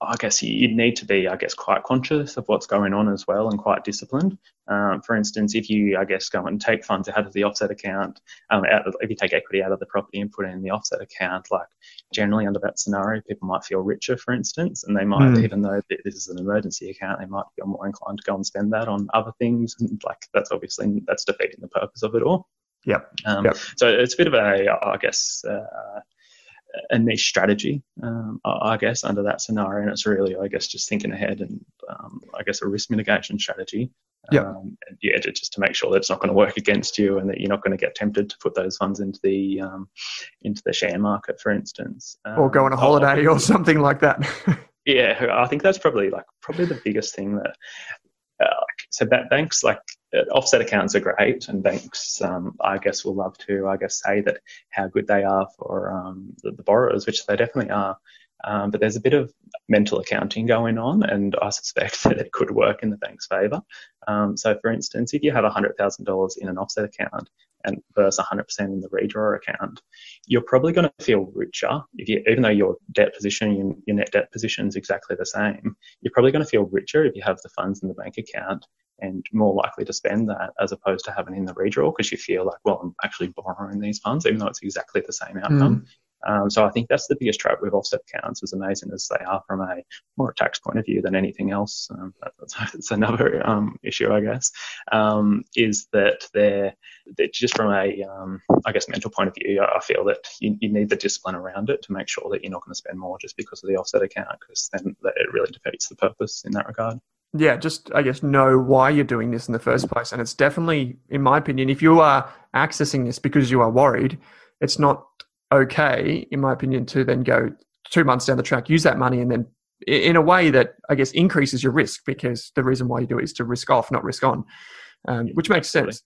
I guess you'd need to be, I guess, quite conscious of what's going on as well and quite disciplined. Um, for instance, if you, I guess, go and take funds out of the offset account, um, out of, if you take equity out of the property and put it in the offset account, like generally under that scenario, people might feel richer, for instance, and they might, mm. even though this is an emergency account, they might feel more inclined to go and spend that on other things. And like, that's obviously, that's defeating the purpose of it all. Yeah. Um, yep. So it's a bit of a, I guess, uh, a niche strategy, um, I guess, under that scenario. And it's really, I guess, just thinking ahead and, um, I guess, a risk mitigation strategy. Yeah. Um, yeah, just to make sure that it's not going to work against you and that you're not going to get tempted to put those funds into the um, into the share market, for instance. Um, or go on a holiday or something like that. Yeah, I think that's probably, like, probably the biggest thing that... Uh, so banks, like, offset accounts are great, and banks, um, I guess, will love to, I guess, say that how good they are for um, the, the borrowers, which they definitely are. Um, but there's a bit of mental accounting going on, and I suspect that it could work in the bank's favour. Um, so, for instance, if you have one hundred thousand dollars in an offset account and versus one hundred percent in the redraw account, you're probably going to feel richer. If you, even though your debt position, your net debt position is exactly the same, you're probably going to feel richer if you have the funds in the bank account and more likely to spend that as opposed to having it in the redraw, because you feel like, well, I'm actually borrowing these funds, even though it's exactly the same outcome. Mm. Um, so I think that's the biggest trope with offset accounts, as amazing as they are from a more tax point of view than anything else. Um, that's, that's another um, issue, I guess, um, is that they're, they're just from a, um, I guess, mental point of view, I feel that you, you need the discipline around it to make sure that you're not going to spend more just because of the offset account, because then it really defeats the purpose in that regard. Yeah, just, I guess, know why you're doing this in the first place. And it's definitely, in my opinion, if you are accessing this because you are worried, it's not... okay, in my opinion, to then go two months down the track, use that money, and then in a way that, I guess, increases your risk, because the reason why you do it is to risk off, not risk on, um, which makes sense.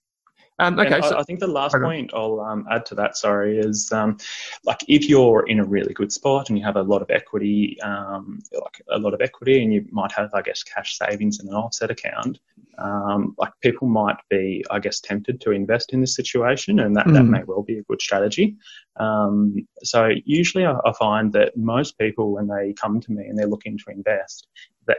Um, okay, and so I think the last okay. point I'll um, add to that, sorry, is um, like if you're in a really good spot and you have a lot of equity, um, like a lot of equity, and you might have, I guess, cash savings in an offset account, um, like people might be, I guess, tempted to invest in this situation, and that, mm. that may well be a good strategy. Um, so usually I, I find that most people, when they come to me and they're looking to invest,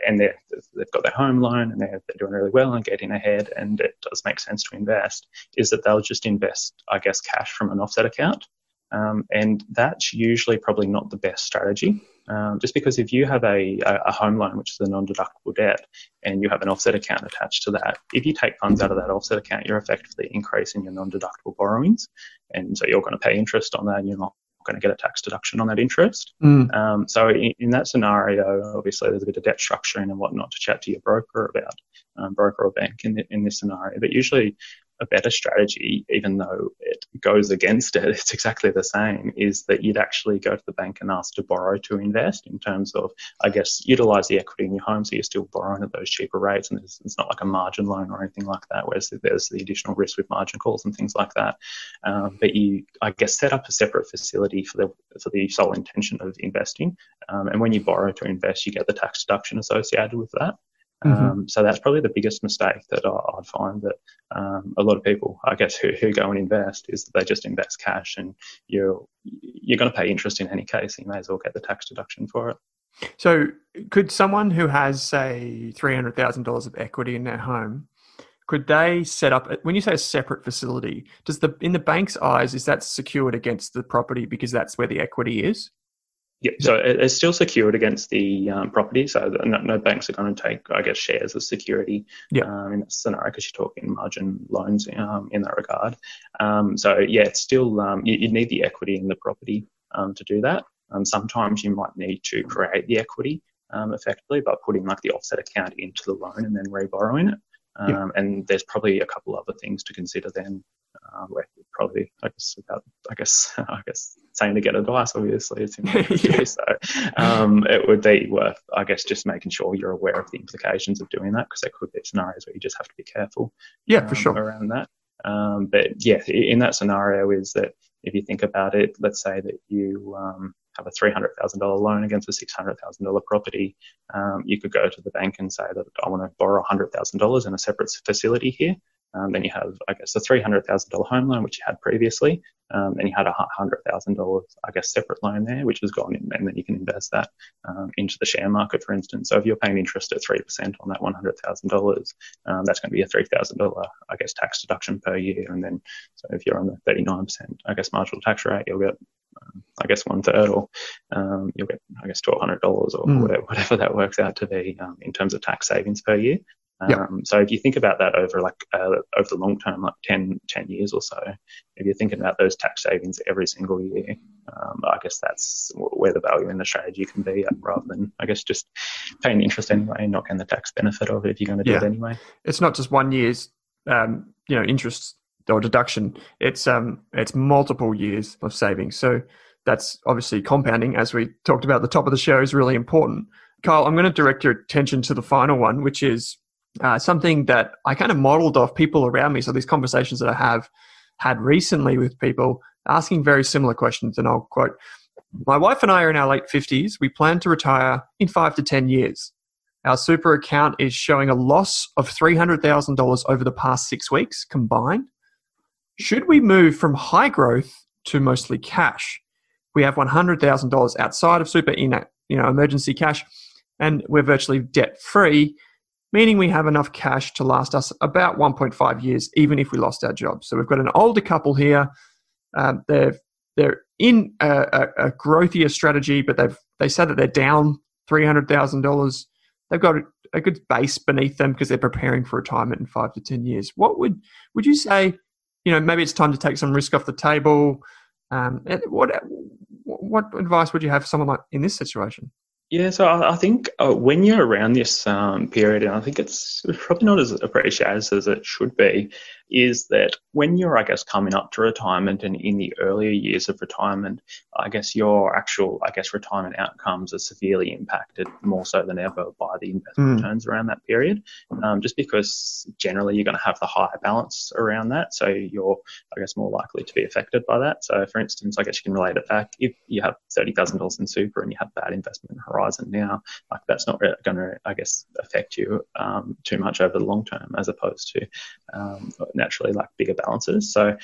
and they're, they've got their home loan and they're, they're doing really well and getting ahead, and it does make sense to invest, is that they'll just invest, I guess, cash from an offset account. Um, and that's usually probably not the best strategy, um, just because if you have a, a home loan, which is a non-deductible debt, and you have an offset account attached to that, if you take funds out of that offset account, you're effectively increasing your non-deductible borrowings. And so you're going to pay interest on that, and you're not going to get a tax deduction on that interest. Mm. Um, so in, in that scenario, obviously there's a bit of debt structuring and whatnot to chat to your broker about, um, broker or bank in, the, in this scenario. But usually a better strategy, even though it goes against it, it's exactly the same, is that you'd actually go to the bank and ask to borrow to invest, in terms of, I guess, utilise the equity in your home so you're still borrowing at those cheaper rates, and it's, it's not like a margin loan or anything like that, whereas there's the additional risk with margin calls and things like that. Um, but you, I guess, set up a separate facility for the for the sole intention of investing, um, and when you borrow to invest, you get the tax deduction associated with that. Mm-hmm. Um, so that's probably the biggest mistake that I, I'd find that um, a lot of people, I guess, who, who go and invest, is that they just invest cash, and you're, you're going to pay interest in any case. You may as well get the tax deduction for it. So could someone who has, say, three hundred thousand dollars of equity in their home, could they set up, when you say a separate facility, does the in the bank's eyes, is that secured against the property because that's where the equity is? Yeah, so it's still secured against the um, property, so no, no banks are going to take, I guess, shares as security yeah. um, in that scenario, because you're talking margin loans um, in that regard. Um, so, yeah, it's still, um, you, you need the equity in the property um, to do that. Um, sometimes you might need to create the equity um, effectively by putting, like, the offset account into the loan and then reborrowing it. Um, yeah. And there's probably a couple other things to consider then uh, where you probably, I guess, without, I guess, I guess, saying to get advice, obviously, it's yeah. do, so um, it would be worth, I guess, just making sure you're aware of the implications of doing that, because there could be scenarios where you just have to be careful. Yeah, um, for sure. Around that. Um, but yeah, in that scenario is that if you think about it, let's say that you um, have a three hundred thousand dollars loan against a six hundred thousand dollars property. Um, you could go to the bank and say that I want to borrow one hundred thousand dollars in a separate facility here. Um, then you have, I guess, a three hundred thousand dollars home loan, which you had previously. Um, then you had a one hundred thousand dollars, I guess, separate loan there, which has gone in, and then you can invest that um, into the share market, for instance. So if you're paying interest at three percent on that one hundred thousand dollars, um, that's going to be a three thousand dollars, I guess, tax deduction per year. And then, so if you're on the thirty-nine percent, I guess, marginal tax rate, you'll get, um, I guess, one third, or um, you'll get, I guess, twelve hundred dollars or mm. whatever, whatever that works out to be um, in terms of tax savings per year. Yep. Um, so if you think about that over like uh, over the long term, like ten, ten years or so, if you're thinking about those tax savings every single year, um, I guess that's where the value in the strategy can be, uh, rather than, I guess, just paying interest anyway and not getting the tax benefit of it if you're going to do yeah. it anyway. It's not just one year's um, you know, interest or deduction. It's um, it's multiple years of savings. So that's obviously compounding, as we talked about at the top of the show, is really important. Kyle, I'm going to direct your attention to the final one, which is Uh, something that I kind of modeled off people around me. So these conversations that I have had recently with people asking very similar questions, and I'll quote, "My wife and I are in our late fifties. We plan to retire in five to ten years. Our super account is showing a loss of three hundred thousand dollars over the past six weeks combined. Should we move from high growth to mostly cash? We have one hundred thousand dollars outside of super in, you know, emergency cash, and we're virtually debt free. Meaning we have enough cash to last us about one point five years, even if we lost our job." So we've got an older couple here. Um, they're they're in a, a, a growthier strategy, but they've they said that they're down three hundred thousand dollars. They've got a good base beneath them because they're preparing for retirement in five to ten years. What would would you say? You know, maybe it's time to take some risk off the table. Um, and what what advice would you have for someone like in this situation? Yeah, so I think uh, when you're around this um, period, and I think it's probably not as appreciated as it should be, is that when you're, I guess, coming up to retirement and in the earlier years of retirement, I guess your actual, I guess, retirement outcomes are severely impacted more so than ever by the investment mm. returns around that period, um, just because generally you're going to have the higher balance around that. So you're, I guess, more likely to be affected by that. So for instance, I guess you can relate it back. If you have thirty thousand dollars in super and you have that investment horizon now, like that's not really going to, I guess, affect you um, too much over the long term, as opposed to um, naturally like bigger balances. So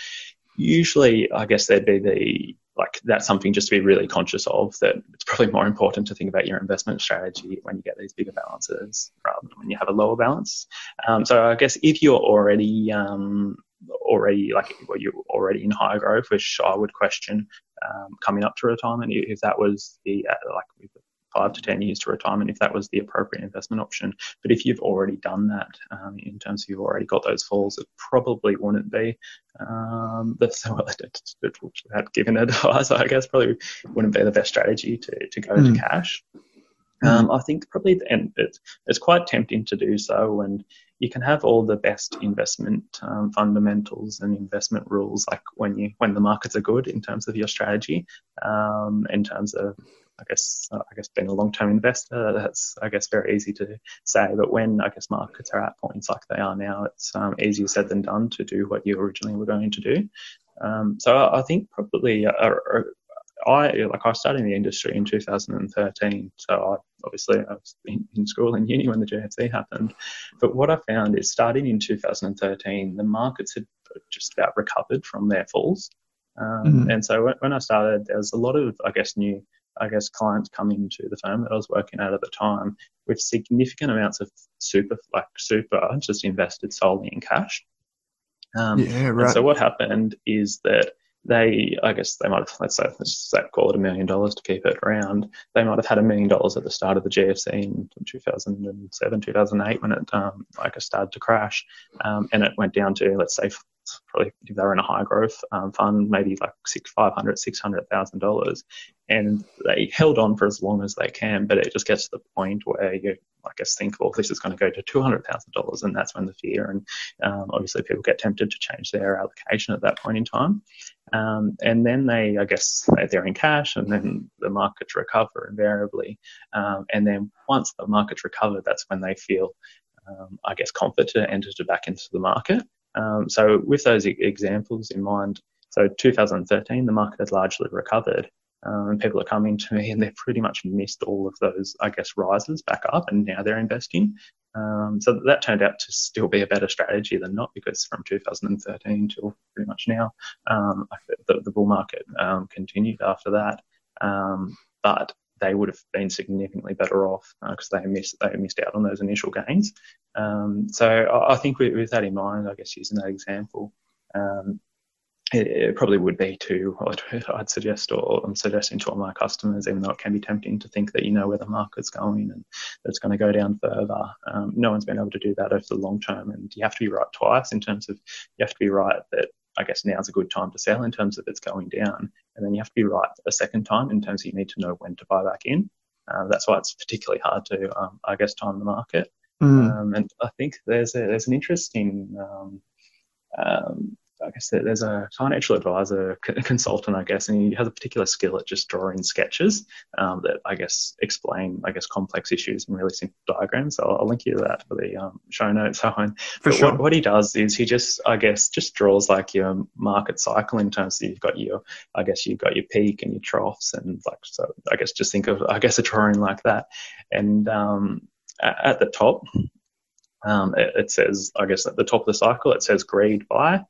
usually I guess there'd be the like that's something just to be really conscious of, that it's probably more important to think about your investment strategy when you get these bigger balances rather than when you have a lower balance. Um, so I guess if you're already um, already like well, you're already in high growth, which I would question um, coming up to retirement, if that was the uh, like five to ten years to retirement, if that was the appropriate investment option. But if you've already done that, um, in terms of you've already got those falls, it probably wouldn't be um, the, well, without giving advice, I guess probably wouldn't be the best strategy to, to go mm. to cash. Um, I think probably, and it's, it's quite tempting to do so, and you can have all the best investment um, fundamentals and investment rules, like when you when the markets are good in terms of your strategy, um, in terms of I guess uh, I guess being a long-term investor, that's I guess very easy to say. But when I guess markets are at points like they are now, it's um, easier said than done to do what you originally were going to do. Um, so I, I think probably. A, a, I like I started in the industry in two thousand thirteen, so I obviously I was in, in school and uni when the G F C happened. But what I found is, starting in two thousand thirteen, the markets had just about recovered from their falls, um, mm-hmm. and so when, when I started, there was a lot of I guess new I guess clients coming to the firm that I was working at at the time with significant amounts of super like super just invested solely in cash. Um, yeah, right. And so what happened is that. They, I guess they might have, let's say, let's call it a million dollars to keep it round. They might have had a million dollars at the start of the G F C in two thousand seven, two thousand eight, when it um, like started to crash. Um, and it went down to, let's say, probably if they were in a high growth um, fund, maybe like six, five hundred, six hundred thousand dollars, and they held on for as long as they can. But it just gets to the point where you, I guess, think, well, this is going to go to two hundred thousand dollars, and that's when the fear and um, obviously people get tempted to change their allocation at that point in time. Um, and then they, I guess, they're in cash, and then the markets recover invariably. Um, and then once the markets recover, that's when they feel, um, I guess, comfort to enter back into the market. Um, so with those e- examples in mind, so two thousand thirteen, the market had largely recovered. Um, people are coming to me and they've pretty much missed all of those, I guess, rises back up, and now they're investing. Um, so that turned out to still be a better strategy than not, because from two thousand thirteen till pretty much now, um, the, the bull market um, continued after that. Um, but they would have been significantly better off because uh, they missed they missed out on those initial gains. Um, so I, I think with, with that in mind, I guess using that example, um, it, it probably would be to, I'd suggest, or I'm suggesting to all my customers, even though it can be tempting to think that you know where the market's going and that it's going to go down further. Um, no one's been able to do that over the long term, and you have to be right twice in terms of, you have to be right that, I guess, now's a good time to sell in terms of it's going down. And then you have to be right a second time in terms of you need to know when to buy back in. Uh, that's why it's particularly hard to, um, I guess, time the market. Mm. Um, and I think there's a, there's an interesting, um, um, I guess there's a financial advisor, c- consultant, I guess, and he has a particular skill at just drawing sketches um, that, I guess, explain, I guess, complex issues in really simple diagrams. So I'll, I'll link you to that for the um, show notes. For but sure. What, what he does is he just, I guess, just draws like your market cycle in terms of you've got your, I guess, you've got your peak and your troughs, and like, so I guess just think of, I guess, a drawing like that. And um, at, at the top, um, it, it says, I guess, at the top of the cycle, it says greed buy.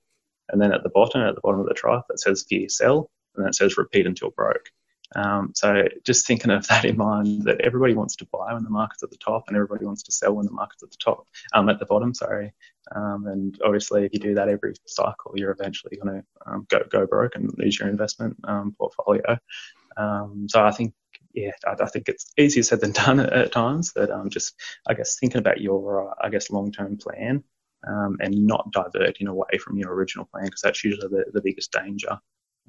And then at the bottom, at the bottom of the trough, it says fear sell, and then it says repeat until broke. Um, so just thinking of that in mind, that everybody wants to buy when the market's at the top, and everybody wants to sell when the market's at the top, um, at the bottom, sorry. Um, and obviously, if you do that every cycle, you're eventually going to um, go go broke and lose your investment um, portfolio. Um, so I think, yeah, I, I think it's easier said than done at, at times. But um, just, I guess, thinking about your, uh, I guess, long-term plan. Um, and not diverting away from your original plan, because that's usually the, the biggest danger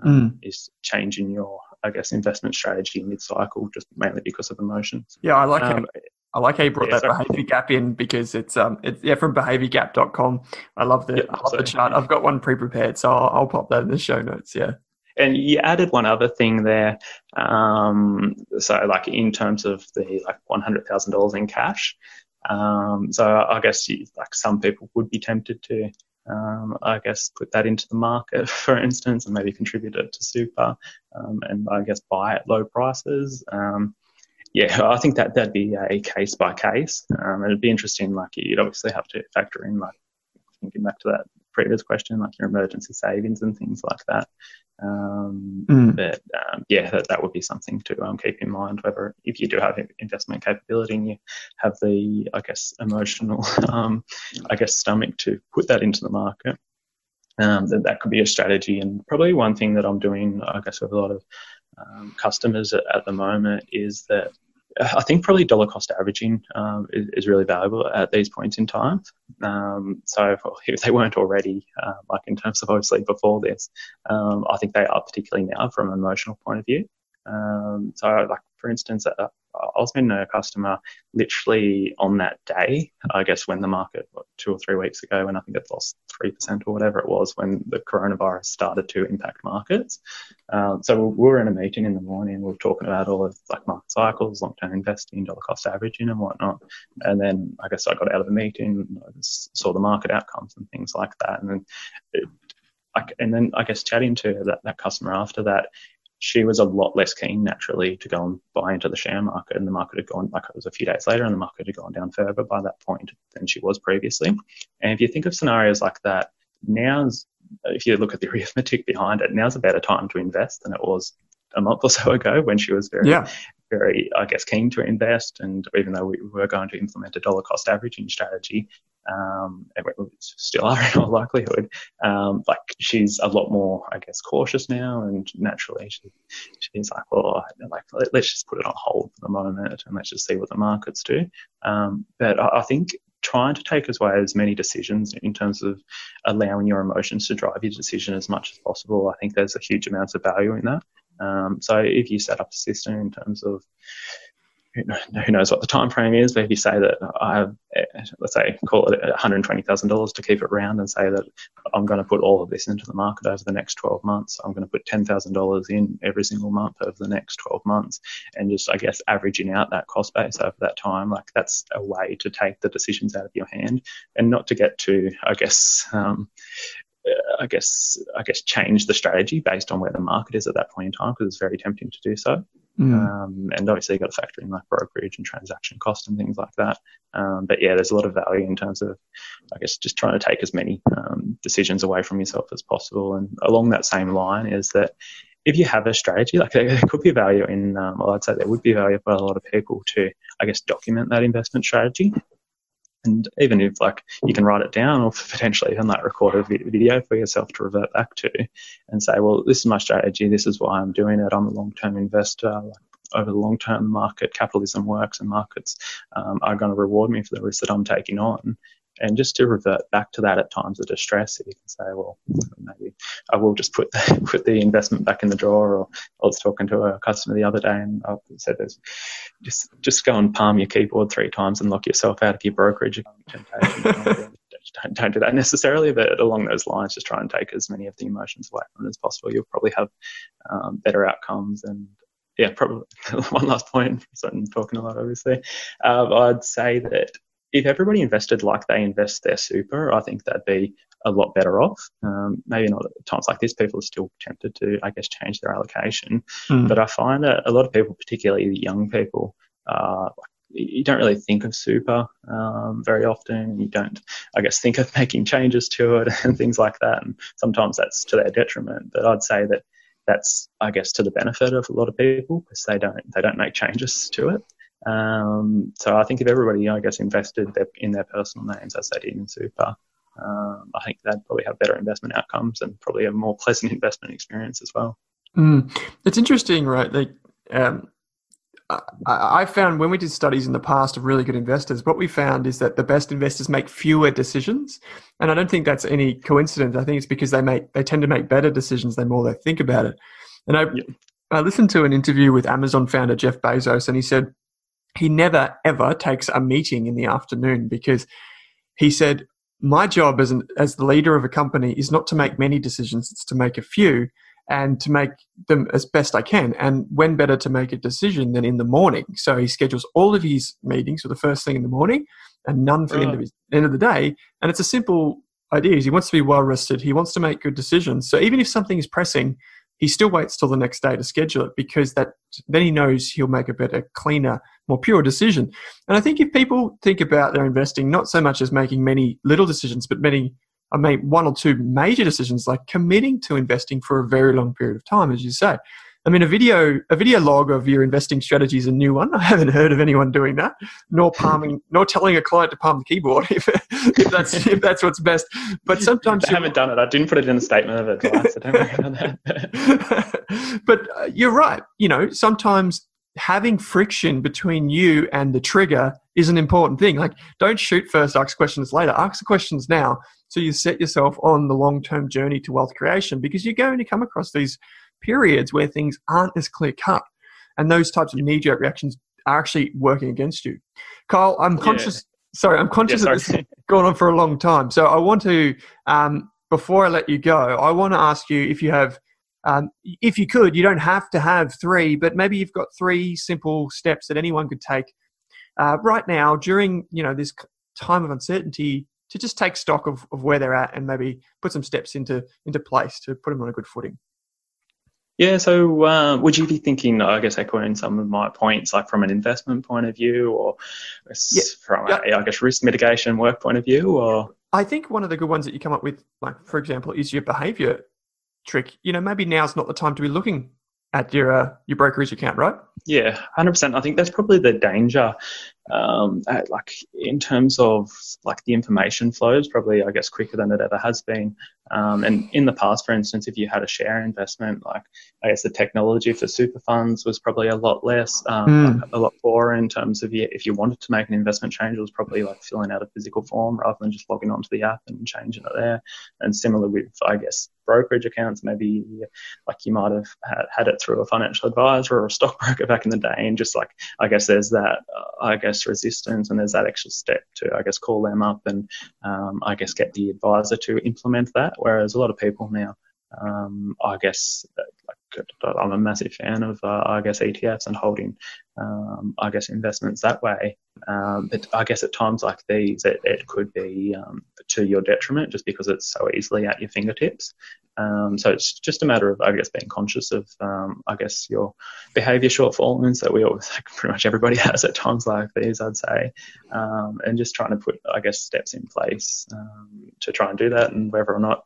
um, mm. is changing your, I guess, investment strategy mid-cycle, just mainly because of emotions. Yeah, I like um, how, I like how you brought yeah, that sorry. behavior gap in, because it's um it's yeah from behavior gap dot com. I love the yeah, I love the chart. I've got one pre-prepared, so I'll, I'll pop that in the show notes. Yeah. And you added one other thing there. Um, so like in terms of the like one hundred thousand dollars in cash. Um, so I guess you, like some people would be tempted to, um, I guess, put that into the market, for instance, and maybe contribute it to super, um, and I guess buy at low prices. Um, yeah, I think that that'd be a case by case. Um, it'd be interesting. Like you'd obviously have to factor in, like thinking back to that previous question, like your emergency savings and things like that. Um, mm. But um, yeah, that, that would be something to um, keep in mind. Whether if you do have investment capability and you have the, I guess, emotional, um, I guess, stomach to put that into the market, um, that that could be a strategy. And probably one thing that I'm doing, I guess, with a lot of um, customers at, at the moment is that I think probably dollar cost averaging um, is, is really valuable at these points in time. Um, so if they weren't already, uh, like in terms of obviously before this, um, I think they are particularly now from an emotional point of view. Um, so like for instance, uh, I was meeting a customer literally on that day, I guess when the market, what, two or three weeks ago, when I think it lost three percent or whatever it was when the coronavirus started to impact markets. Um, so we were in a meeting in the morning, we were talking about all of like market cycles, long-term investing, dollar cost averaging and whatnot. And then I guess I got out of the meeting, I just saw the market outcomes and things like that. And then, it, I, and then I guess chatting to that, that customer after that, she was a lot less keen naturally to go and buy into the share market, and the market had gone, like it was a few days later and the market had gone down further by that point than she was previously. And if you think of scenarios like that, now's, if you look at the arithmetic behind it, now's a better time to invest than it was a month or so ago when she was very, yeah. very, I guess, keen to invest. And even though we were going to implement a dollar cost averaging strategy, um, and we still are in all likelihood, um, like she's a lot more, I guess, cautious now. And naturally, she, she's like, well, like let's just put it on hold for the moment and let's just see what the markets do. Um, but I, I think trying to take away as many decisions in terms of allowing your emotions to drive your decision as much as possible. I think there's a huge amount of value in that. Um, so if you set up a system in terms of, you know, who knows what the time frame is, but if you say that I have, let's say, call it one hundred twenty thousand dollars to keep it round, and say that I'm going to put all of this into the market over the next twelve months, I'm going to put ten thousand dollars in every single month over the next twelve months, and just, I guess, averaging out that cost base over that time, like that's a way to take the decisions out of your hand and not to get to, I guess, um, I guess, I guess change the strategy based on where the market is at that point in time, because it's very tempting to do so. Mm. Um, and obviously you've got to factor in like brokerage and transaction costs and things like that. Um, but yeah, there's a lot of value in terms of, I guess, just trying to take as many um, decisions away from yourself as possible. And along that same line is that if you have a strategy, like there could be value in, um, well, I'd say there would be value for a lot of people to, I guess, document that investment strategy. And even if like you can write it down, or potentially even like record a video for yourself to revert back to and say, well, this is my strategy, this is why I'm doing it, I'm a long-term investor, like over the long term market capitalism works, and markets um, are going to reward me for the risk that I'm taking on. And just to revert back to that at times of distress, you can say, well, maybe I will just put the, put the investment back in the drawer. Or I was talking to a customer the other day, and I said, "There's just just go and palm your keyboard three times and lock yourself out of your brokerage." Don't, don't do that necessarily, but along those lines, just try and take as many of the emotions away from it as possible. You'll probably have um, better outcomes. And yeah, probably one last point. So I'm talking a lot, obviously. Um, I'd say that if everybody invested like they invest their super, I think they'd be a lot better off. Um, maybe not at times like this, people are still tempted to, I guess, change their allocation. Mm. But I find that a lot of people, particularly the young people, uh, you don't really think of super um, very often. You don't, I guess, think of making changes to it and things like that. And sometimes that's to their detriment. But I'd say that that's, I guess, to the benefit of a lot of people, because they don't, they don't make changes to it. Um, so I think if everybody, I guess, invested their, in their personal names as they did in super, um, I think they'd probably have better investment outcomes and probably a more pleasant investment experience as well. Mm. It's interesting, right? Like, um, I, I found when we did studies in the past of really good investors, what we found is that the best investors make fewer decisions. And I don't think that's any coincidence. I think it's because they make, they tend to make better decisions the more they think about it. And I, yeah. I listened to an interview with Amazon founder Jeff Bezos, and he said, he never, ever takes a meeting in the afternoon, because he said, my job as an, as the leader of a company is not to make many decisions, it's to make a few and to make them as best I can. And when better to make a decision than in the morning? So he schedules all of his meetings for the first thing in the morning and none for the end of, his, end of the day. And it's a simple idea. He wants to be well-rested. He wants to make good decisions. So even if something is pressing, he still waits till the next day to schedule it, because that then he knows he'll make a better, cleaner, more pure decision. And I think if people think about their investing not so much as making many little decisions, but many, I mean, one or two major decisions, like committing to investing for a very long period of time, as you say. I mean, a video, a video log of your investing strategy is a new one. I haven't heard of anyone doing that, nor palming, nor telling a client to palm the keyboard if, if that's if that's what's best. But sometimes I haven't done it. I didn't put it in a statement of advice. I don't worry about that. But uh, you're right. You know, sometimes having friction between you and the trigger is an important thing. Like, don't shoot first, ask questions later. Ask the questions now, so you set yourself on the long-term journey to wealth creation, because you're going to come across these periods where things aren't as clear-cut, and those types of knee-jerk reactions are actually working against you. Kyle, I'm conscious yeah. sorry I'm conscious yeah, sorry. that this has gone on for a long time, so I want to um, before I let you go, I want to ask you if you have um, if you could, you don't have to have three, but maybe you've got three simple steps that anyone could take uh, right now during, you know, this time of uncertainty, to just take stock of, of where they're at and maybe put some steps into into place to put them on a good footing. Yeah, so uh, would you be thinking, I guess, echoing some of my points, like from an investment point of view, or yeah. from, yeah. a, I guess, risk mitigation work point of view? Or I think one of the good ones that you come up with, like, for example, is your behaviour trick. You know, maybe now's not the time to be looking at your uh, your brokerage account, right? Yeah, one hundred percent. I think that's probably the danger um, like in terms of like the information flow is probably, I guess, quicker than it ever has been. Um, and in the past, for instance, if you had a share investment, like I guess the technology for super funds was probably a lot less, um, mm. like a lot poorer in terms of if you wanted to make an investment change, it was probably like filling out a physical form rather than just logging onto the app and changing it there. And similar with, I guess, brokerage accounts, maybe like you might have had, had it through a financial advisor or a stockbroker back in the day. And just like, I guess there's that, uh, I guess, resistance, and there's that extra step to, I guess, call them up and um, I guess get the advisor to implement that. Whereas a lot of people now, um, I guess, like, I'm a massive fan of, uh, I guess, E T Fs and holding, um, I guess, investments that way. Um, but I guess at times like these, it, it could be um, to your detriment just because it's so easily at your fingertips. Um, so it's just a matter of, I guess, being conscious of, um, I guess, your behaviour shortfalls that we always, like, pretty much everybody has at times like these, I'd say, um, and just trying to put, I guess, steps in place um, to try and do that. And whether or not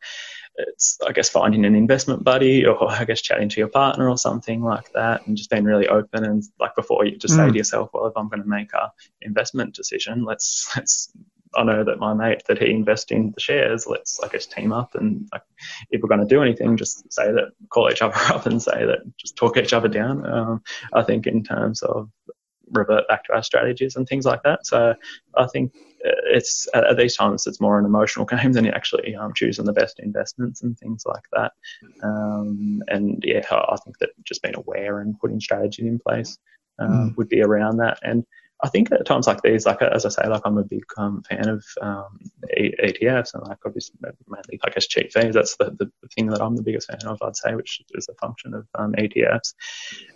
it's, I guess, finding an investment buddy or, I guess, chatting to your partner or something like that, and just being really open and, like, before you just mm. say to yourself, well, if I'm going to make a investment decision, let's let's. I know that my mate that he invests in the shares, let's, I guess, team up and, like, if we're going to do anything, just say that, call each other up and say that, just talk each other down. Um, I think in terms of revert back to our strategies and things like that. So I think it's at these times it's more an emotional game than actually um, choosing the best investments and things like that. Um, and yeah, I think that just being aware and putting strategy in place um, mm. would be around that. And I think at times like these, like as I say, like I'm a big um, fan of um, E T Fs, and like obviously mainly, I guess, cheap fees. That's the, the thing that I'm the biggest fan of, I'd say, which is a function of um, E T Fs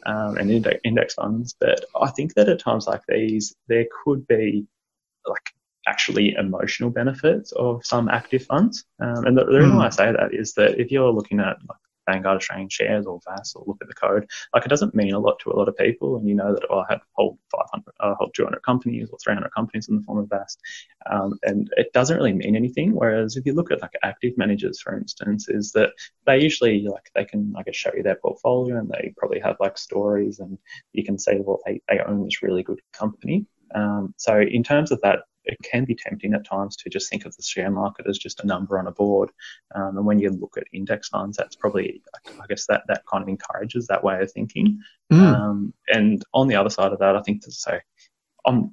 um, and index, index funds. But I think that at times like these, there could be like actually emotional benefits of some active funds. Um, and the, the reason why I say that is that if you're looking at like Vanguard Australian shares or V A S or look at the code, like it doesn't mean a lot to a lot of people, and you know that, oh, I hold five hundred, I hold two hundred companies or three hundred companies in the form of V A S, um, and it doesn't really mean anything. Whereas if you look at like active managers, for instance, is that they usually like they can I guess show you their portfolio, and they probably have like stories, and you can say, well, they, they own this really good company. Um, so in terms of that, it can be tempting at times to just think of the share market as just a number on a board. Um, and when you look at index funds, that's probably, I guess, that that kind of encourages that way of thinking. Mm. Um, and on the other side of that, I think that, so I'm,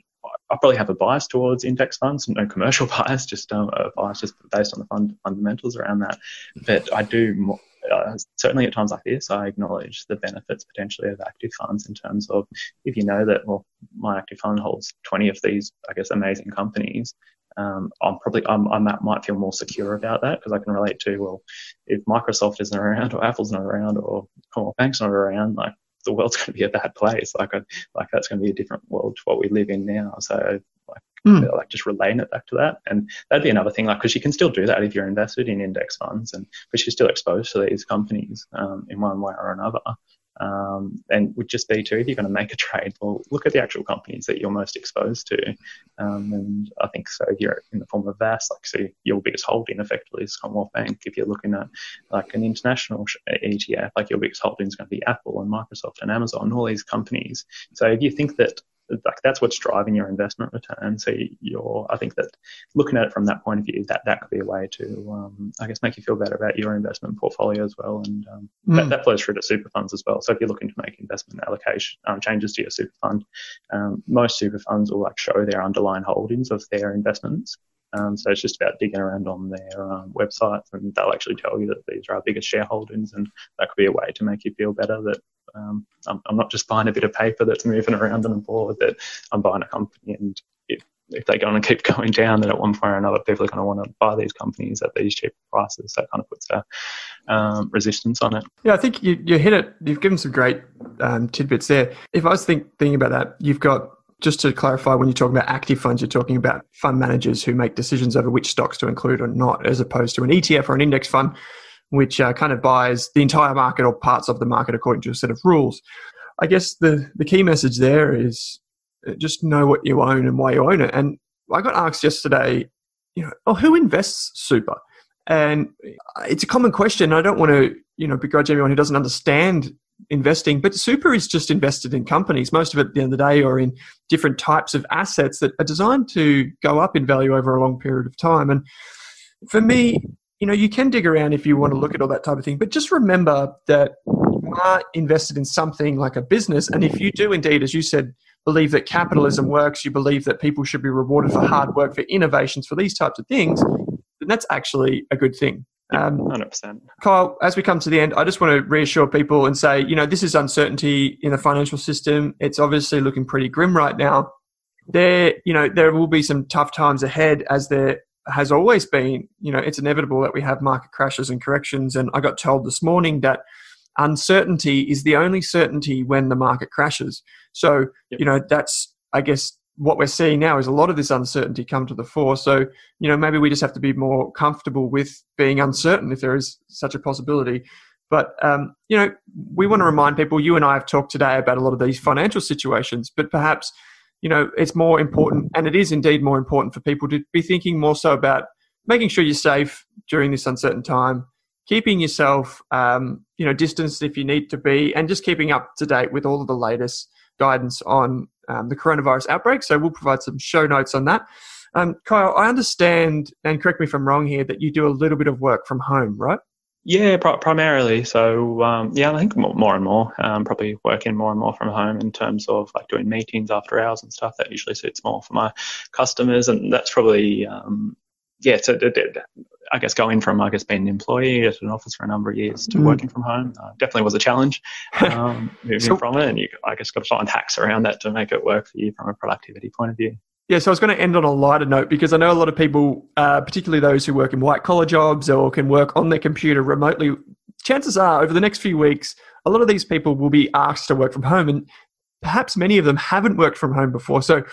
I probably have a bias towards index funds, no commercial bias, just um, a bias just based on the fund fundamentals around that. But I do more, Uh, certainly at times like this, I acknowledge the benefits potentially of active funds in terms of if you know that, well, my active fund holds twenty of these, I guess, amazing companies, um, I'm probably I'm, I might feel more secure about that because I can relate to, well, if Microsoft isn't around or Apple's not around or Commonwealth Bank's not around, like the world's going to be a bad place. Like, I, like that's going to be a different world to what we live in now. So, like, Mm. like just relating it back to that, and that'd be another thing, like, because you can still do that if you're invested in index funds, and but you're still exposed to these companies um, in one way or another, um, and would just be too, if you're going to make a trade, well, look at the actual companies that you're most exposed to, um, and I think so if you're in the form of V A S, like, so your biggest holding effectively is Commonwealth Bank. If you're looking at like an international E T F, like your biggest holding is going to be Apple and Microsoft and Amazon, all these companies. So if you think that, like, that's what's driving your investment return. So you're, I think that looking at it from that point of view, that, that could be a way to, um, I guess, make you feel better about your investment portfolio as well. And um, mm. that, that flows through to super funds as well. So if you're looking to make investment allocation um, changes to your super fund, um, most super funds will like show their underlying holdings of their investments. Um, so it's just about digging around on their um, websites, and they'll actually tell you that these are our biggest shareholdings, and that could be a way to make you feel better that um, I'm, I'm not just buying a bit of paper that's moving around on a board, that I'm buying a company, and if, if they're going to keep going down, then at one point or another people are going to want to buy these companies at these cheaper prices. So it kind of puts a um, resistance on it. Yeah, I think you, you hit it. You've given some great um, tidbits there. If I was think, thinking about that, you've got, just to clarify, when you're talking about active funds, you're talking about fund managers who make decisions over which stocks to include or not, as opposed to an E T F or an index fund, which uh, kind of buys the entire market or parts of the market according to a set of rules. I guess the, the key message there is just know what you own and why you own it. And I got asked yesterday, you know, oh, who invests super? And it's a common question. I don't want to, you know, begrudge anyone who doesn't understand investing, but super is just invested in companies. Most of it at the end of the day are in different types of assets that are designed to go up in value over a long period of time. And for me, you know, you can dig around if you want to look at all that type of thing, but just remember that you are invested in something like a business. And if you do indeed, as you said, believe that capitalism works, you believe that people should be rewarded for hard work, for innovations, for these types of things, then that's actually a good thing. Um, one hundred percent. Kyle, as we come to the end, I just want to reassure people and say, you know, this is uncertainty in the financial system. It's obviously looking pretty grim right now. There, you know, there will be some tough times ahead, as there has always been. You know, it's inevitable that we have market crashes and corrections. And I got told this morning that uncertainty is the only certainty when the market crashes. So, yep. you know, that's, I guess, what we're seeing now is a lot of this uncertainty come to the fore. So, you know, maybe we just have to be more comfortable with being uncertain if there is such a possibility. But, um, you know, we want to remind people, you and I have talked today about a lot of these financial situations, but perhaps, you know, it's more important, and it is indeed more important for people to be thinking more so about making sure you're safe during this uncertain time, keeping yourself, um, you know, distanced if you need to be, and just keeping up to date with all of the latest guidance on Um, the coronavirus outbreak. So we'll provide some show notes on that. Um, Kyle, I understand, and correct me if I'm wrong here, that you do a little bit of work from home, right? Yeah, pr- primarily. So um, yeah, I think more and more, um, probably working more and more from home in terms of like doing meetings after hours and stuff. That usually suits more for my customers, and that's probably um, yeah. So I guess going from I guess being an employee at an office for a number of years to mm. working from home uh, definitely was a challenge. Um, moving so, from it, and you I guess got to find hacks around that to make it work for you from a productivity point of view. Yeah, so I was going to end on a lighter note, because I know a lot of people, uh, particularly those who work in white collar jobs or can work on their computer remotely, chances are over the next few weeks, a lot of these people will be asked to work from home, and perhaps many of them haven't worked from home before. So,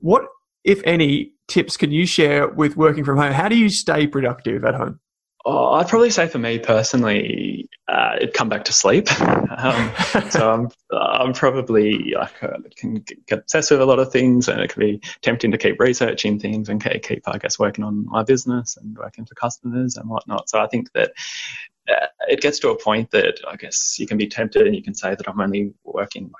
what, if any, tips can you share with working from home? How do you stay productive at home? Oh, I'd probably say for me personally, uh, it'd come back to sleep. Um, so I'm, I'm probably, I can get obsessed with a lot of things, and it can be tempting to keep researching things and keep, I guess, working on my business and working for customers and whatnot. So I think that uh, it gets to a point that I guess you can be tempted, and you can say that I'm only working like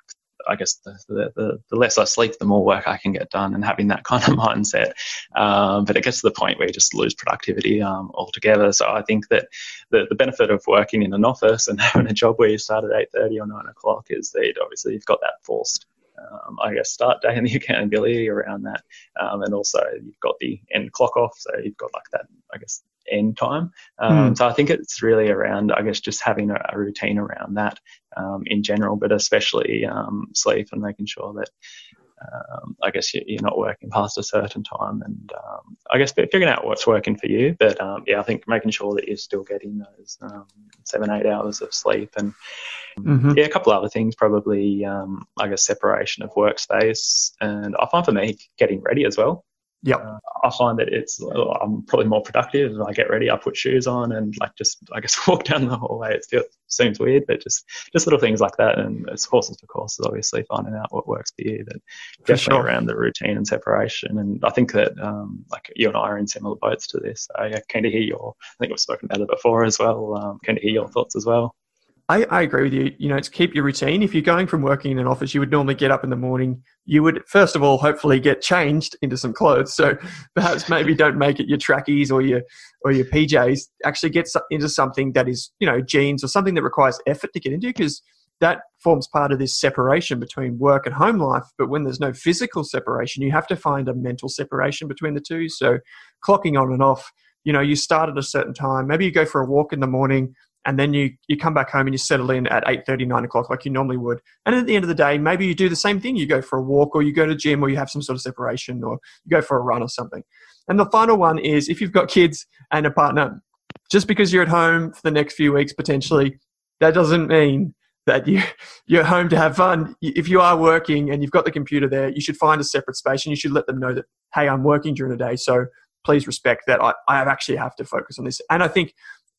I guess the, the the less I sleep, the more work I can get done, and having that kind of mindset. Um, but it gets to the point where you just lose productivity um, altogether. So I think that the, the benefit of working in an office and having a job where you start at eight thirty or nine o'clock is that obviously you've got that forced, um, I guess, start day and the accountability around that. Um, and also you've got the end clock off. So you've got like that, I guess, end time. Um, mm. So I think it's really around, I guess, just having a, a routine around that um, in general, but especially um, sleep and making sure that, um, I guess, you're not working past a certain time. And um, I guess figuring out what's working for you. But um, yeah, I think making sure that you're still getting those um, seven, eight hours of sleep. And mm-hmm. yeah, a couple other things probably, um, I guess, separation of workspace. And I find for me getting ready as well. Yep. Uh, I find that it's I'm probably more productive. I get ready, I put shoes on, and like just I guess walk down the hallway. It still seems weird, but just just little things like that. And it's horses for courses, obviously, finding out what works for you. But definitely sure. around the routine and separation. And I think that um, like you and I are in similar boats to this. So yeah, keen to hear your. I think we've spoken about it before as well. Um, keen to hear your thoughts as well. I, I agree with you. You know, it's keep your routine. If you're going from working in an office, you would normally get up in the morning. You would, first of all, hopefully get changed into some clothes. So perhaps maybe don't make it your trackies or your or your P Js. Actually get into something that is, you know, jeans or something that requires effort to get into, because that forms part of this separation between work and home life. But when there's no physical separation, you have to find a mental separation between the two. So clocking on and off, you know, you start at a certain time. Maybe you go for a walk in the morning, and then you, you come back home and you settle in at eight thirty, nine o'clock like you normally would. And at the end of the day, maybe you do the same thing. You go for a walk, or you go to the gym, or you have some sort of separation, or you go for a run or something. And the final one is, if you've got kids and a partner, just because you're at home for the next few weeks potentially, that doesn't mean that you, you're home to have fun. If you are working and you've got the computer there, you should find a separate space, and you should let them know that, hey, I'm working during the day, so please respect that I, I actually have to focus on this. And I think,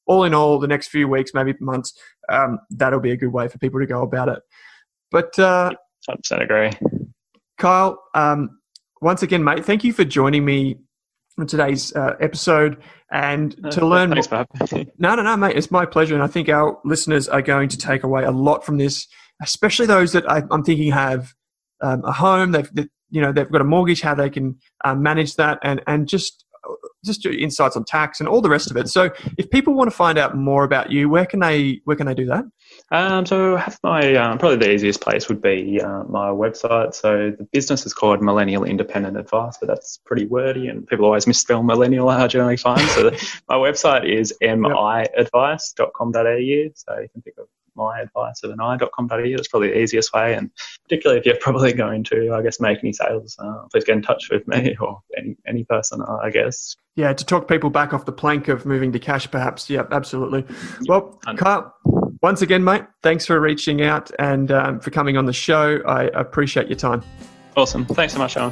all in all, the next few weeks, maybe months, um, that'll be a good way for people to go about it. But uh, one hundred percent agree. Kyle, um, once again, mate, thank you for joining me on today's uh, episode and no, to learn thanks, more. no, no, no, mate. It's my pleasure. And I think our listeners are going to take away a lot from this, especially those that I, I'm thinking have um, a home. They've, they, you know, they've got a mortgage, how they can uh, manage that and, and just, just insights on tax and all the rest of it. So if people want to find out more about you, where can they, where can they do that? Um, so have my um, probably the easiest place would be uh, my website. So the business is called Millennial Independent Advice, but that's pretty wordy and people always misspell millennial, I generally find. So the, my website is m i advice dot com dot a u. So you can pick up my advice at an i dot com dot a u. That's probably the easiest way. And particularly if you're probably going to, I guess, make any sales, uh, please get in touch with me or any, any person, uh, I guess. Yeah, to talk people back off the plank of moving to cash, perhaps. Yeah, absolutely. Well, Kyle, once again, mate, thanks for reaching out and um, for coming on the show. I appreciate your time. Awesome. Thanks so much, Alan.